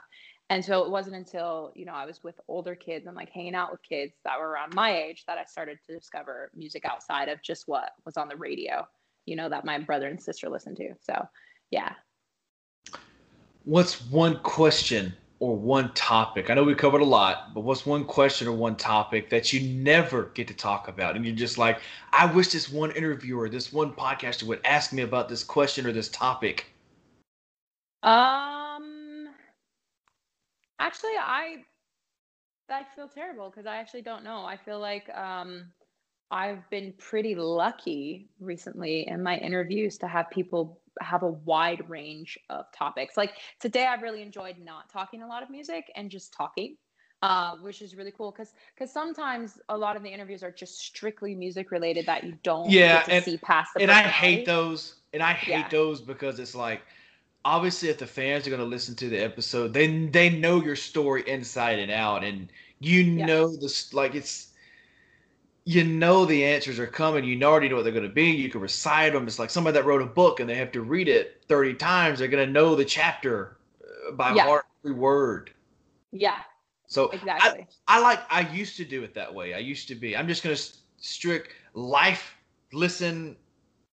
And so it wasn't until, you know, I was with older kids and, like, hanging out with kids that were around my age that I started to discover music outside of just what was on the radio, you know, that my brother and sister listened to. So, yeah. What's one question or one topic? I know we covered a lot, but what's one question or one topic that you never get to talk about? And you're just like, I wish this one interviewer, this one podcaster would ask me about this question or this topic. Um. Actually, I I feel terrible because I actually don't know. I feel like um, I've been pretty lucky recently in my interviews to have people have a wide range of topics. Like today, I've really enjoyed not talking a lot of music and just talking, uh, which is really cool because because sometimes a lot of the interviews are just strictly music related that you don't yeah, get to and, see past the and I hate those. And I hate yeah. those because it's like, obviously, if the fans are going to listen to the episode, they they know your story inside and out, and you yeah. know this. Like it's, you know, the answers are coming. You already know what they're going to be. You can recite them. It's like somebody that wrote a book and they have to read it thirty times. They're going to know the chapter by yeah. heart, every word. Yeah. So exactly, I, I like. I used to do it that way. I used to be. I'm just going to strict life, listen,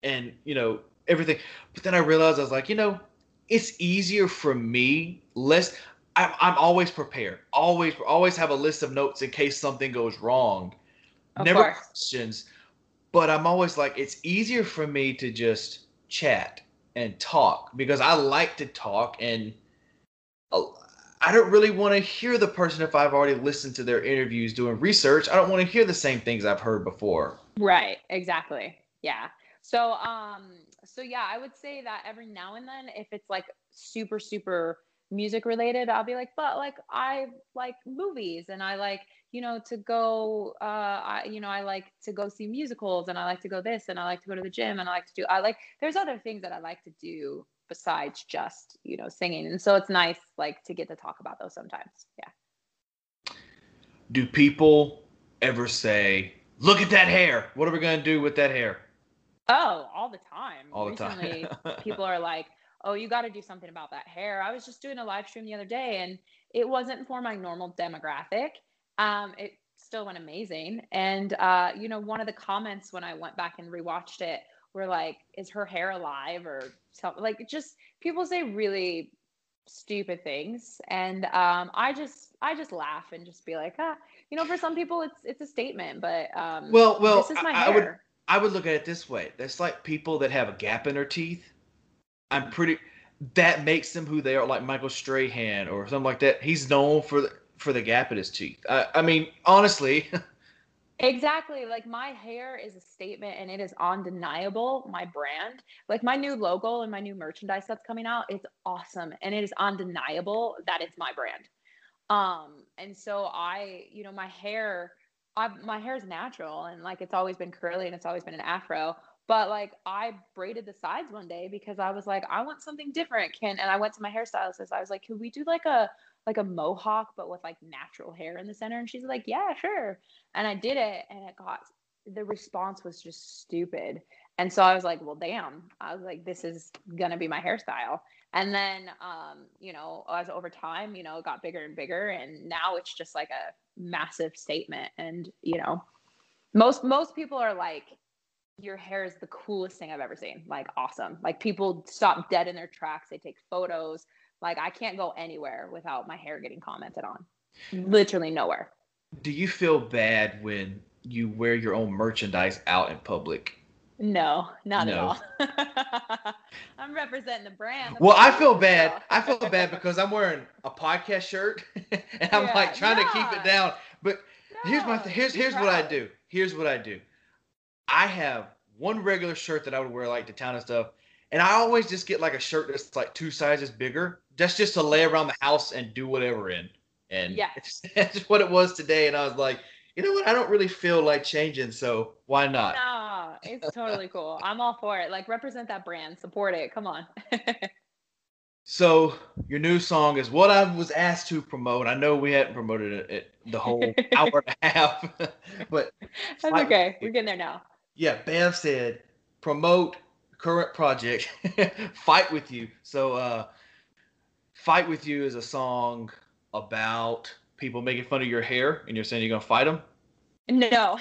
and you know everything. But then I realized I was like, you know. It's easier for me. Less, I'm, I'm always prepared. Always, always have a list of notes in case something goes wrong. Of Never course. Questions, but I'm always like, it's easier for me to just chat and talk because I like to talk, and I don't really want to hear the person if I've already listened to their interviews doing research. I don't want to hear the same things I've heard before. Right. Exactly. Yeah. So, um, so yeah, I would say that every now and then, if it's like super, super music related, I'll be like, but like, I like movies and I like, you know, to go, uh, I, you know, I like to go see musicals and I like to go this and I like to go to the gym and I like to do, I like, there's other things that I like to do besides just, you know, singing. And so it's nice, like to get to talk about those sometimes. Yeah. Do people ever say, look at that hair. What are we going to do with that hair? Oh, all the time. All the Recently, time. People are like, oh, you got to do something about that hair. I was just doing a live stream the other day and it wasn't for my normal demographic. Um, it still went amazing. And, uh, you know, one of the comments when I went back and rewatched it were like, is her hair alive or something? Like, just people say really stupid things. And um, I just I just laugh and just be like, ah, you know, for some people, it's it's a statement. But um, well, well, this is my I, hair. I would- I would look at it this way. That's like people that have a gap in their teeth. I'm pretty. That makes them who they are, like Michael Strahan or something like that. He's known for the, for the gap in his teeth. I, I mean, honestly. Exactly. Like my hair is a statement, and it is undeniable. My brand, like my new logo and my new merchandise that's coming out, it's awesome, and it is undeniable that it's my brand. Um, and so I, you know, my hair. I, my hair is natural and like it's always been curly and it's always been an afro, but like I braided the sides one day because I was like, I want something different. Can and I went to my hairstylist and I was like, could we do like a like a mohawk but with like natural hair in the center? And she's like, yeah, sure. And I did it, and it got the response was just stupid. And so I was like, well, damn. I was like, this is gonna be my hairstyle. And then, um, you know, as over time, you know, it got bigger and bigger, and now it's just like a massive statement. And you know, most most people are like, "Your hair is the coolest thing I've ever seen." Like, awesome. Like, people stop dead in their tracks. They take photos. Like, I can't go anywhere without my hair getting commented on. Literally nowhere. Do you feel bad when you wear your own merchandise out in public? No, not no. at all. I'm representing the brand. I'm well, I feel bad. I feel bad because I'm wearing a podcast shirt and I'm yeah, like trying no. to keep it down. But Here's my th- here's here's what I do. Here's what I do. I have one regular shirt that I would wear like to town and stuff, and I always just get like a shirt that's like two sizes bigger. That's just to lay around the house and do whatever in. And yeah. That's what it was today. And I was like, you know what? I don't really feel like changing, so why not? No, it's totally cool. I'm all for it. Like, represent that brand. Support it. Come on. So your new song is what I was asked to promote. I know we hadn't promoted it, it the whole hour and a half, but that's like, okay. We're getting there now. Yeah, Bev said promote current project, Fight With You. So uh, Fight With You is a song about people making fun of your hair, and you're saying you're going to fight them? No.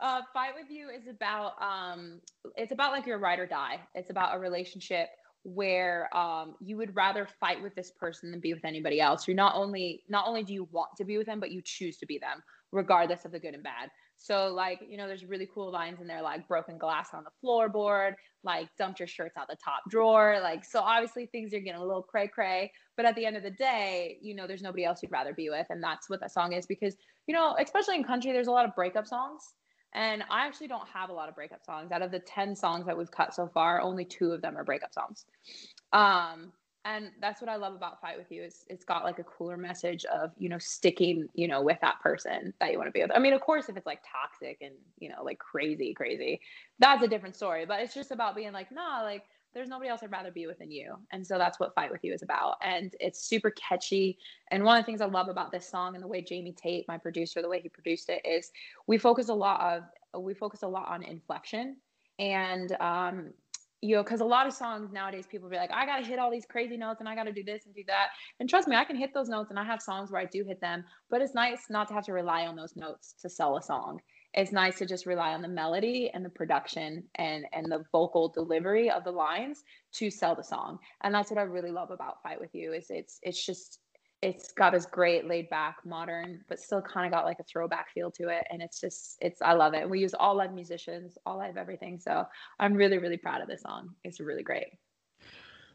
uh, Fight With You is about, um, it's about like your ride or die. It's about a relationship where um you would rather fight with this person than be with anybody else. You're not only not only do you want to be with them, but you choose to be them regardless of the good and bad. So like, you know, there's really cool lines in there like broken glass on the floorboard, like dumped your shirts out the top drawer, like, so obviously things are getting a little cray cray, but at the end of the day, you know, there's nobody else you'd rather be with, and that's what that song is. Because, you know, especially in country, there's a lot of breakup songs. And I actually don't have a lot of breakup songs. Out of the ten songs that we've cut so far, only two of them are breakup songs. Um, and that's what I love about Fight With You. Is it's got like a cooler message of, you know, sticking, you know, with that person that you want to be with. I mean, of course, if it's like toxic and, you know, like crazy, crazy, that's a different story. But it's just about being like, nah, like there's nobody else I'd rather be with than you. And so that's what Fight With You is about. And it's super catchy. And one of the things I love about this song and the way Jamie Tate, my producer, the way he produced it is we focus a lot of, we focus a lot on inflection. And, um, you know, cause a lot of songs nowadays, people be like, I got to hit all these crazy notes and I got to do this and do that. And trust me, I can hit those notes, and I have songs where I do hit them, but it's nice not to have to rely on those notes to sell a song. It's nice to just rely on the melody and the production and, and the vocal delivery of the lines to sell the song. And that's what I really love about Fight With You is it's it's just, it's got this great laid back modern, but still kind of got like a throwback feel to it. And it's just, it's, I love it. We use all live musicians, all live everything. So I'm really, really proud of this song. It's really great.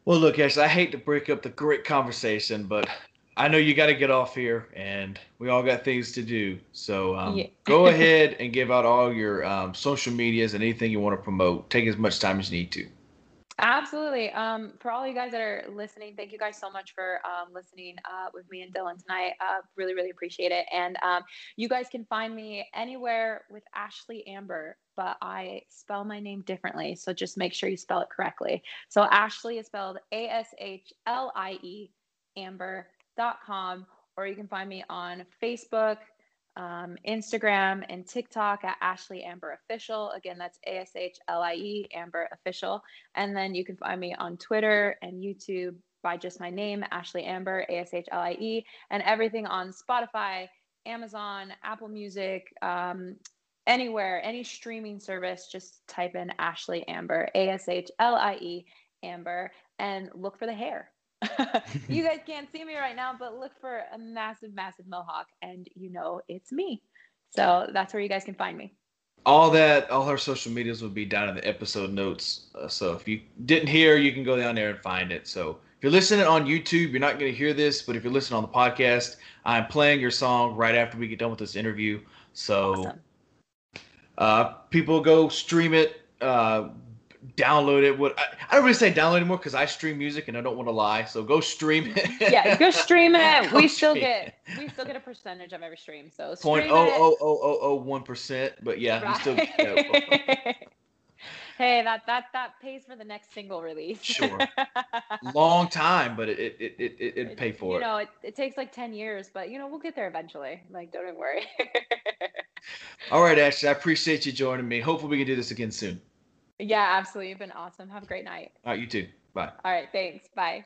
Well, look, Ashley, I hate to break up the great conversation, but I know you got to get off here, and we all got things to do. So um, yeah. Go ahead and give out all your um, social medias and anything you want to promote. Take as much time as you need to. Absolutely. Um, for all you guys that are listening, thank you guys so much for um, listening uh, with me and Dylan tonight. Uh, really, really appreciate it. And um, you guys can find me anywhere with Ashley Amber, but I spell my name differently. So just make sure you spell it correctly. So Ashley is spelled A S H L I E, Amber. Dot com, or you can find me on Facebook, um, Instagram, and TikTok at Ashley Amber Official. Again, that's A S H L I E, Amber Official. And then you can find me on Twitter and YouTube by just my name, Ashley Amber, A S H L I E, and everything on Spotify, Amazon, Apple Music, um, anywhere, any streaming service, just type in Ashley Amber, A S H L I E, Amber, and look for the hair. You guys can't see me right now, but look for a massive, massive mohawk, and you know it's me. So that's where you guys can find me. All that, all her social medias will be down in the episode notes. Uh, so if you didn't hear, you can go down there and find it. So if you're listening on YouTube, you're not going to hear this, but if you're listening on the podcast, I'm playing your song right after we get done with this interview. So awesome. uh, people go stream it. Uh, Download it. What I, I don't really say download anymore because I stream music and I don't want to lie. So go stream it. Yeah, go stream it. go we still stream. get we still get a percentage of every stream. So point oh oh oh oh oh one percent. But yeah, right. we still. Get, yeah, oh, oh. Hey, that that that pays for the next single release. Sure. Long time, but it it it it it it'd pay for you it. You know, it it takes like ten years, but you know we'll get there eventually. Like, don't even worry. All right, Ashley, I appreciate you joining me. Hopefully, we can do this again soon. Yeah, absolutely. You've been awesome. Have a great night. All right, you too. Bye. All right, thanks. Bye.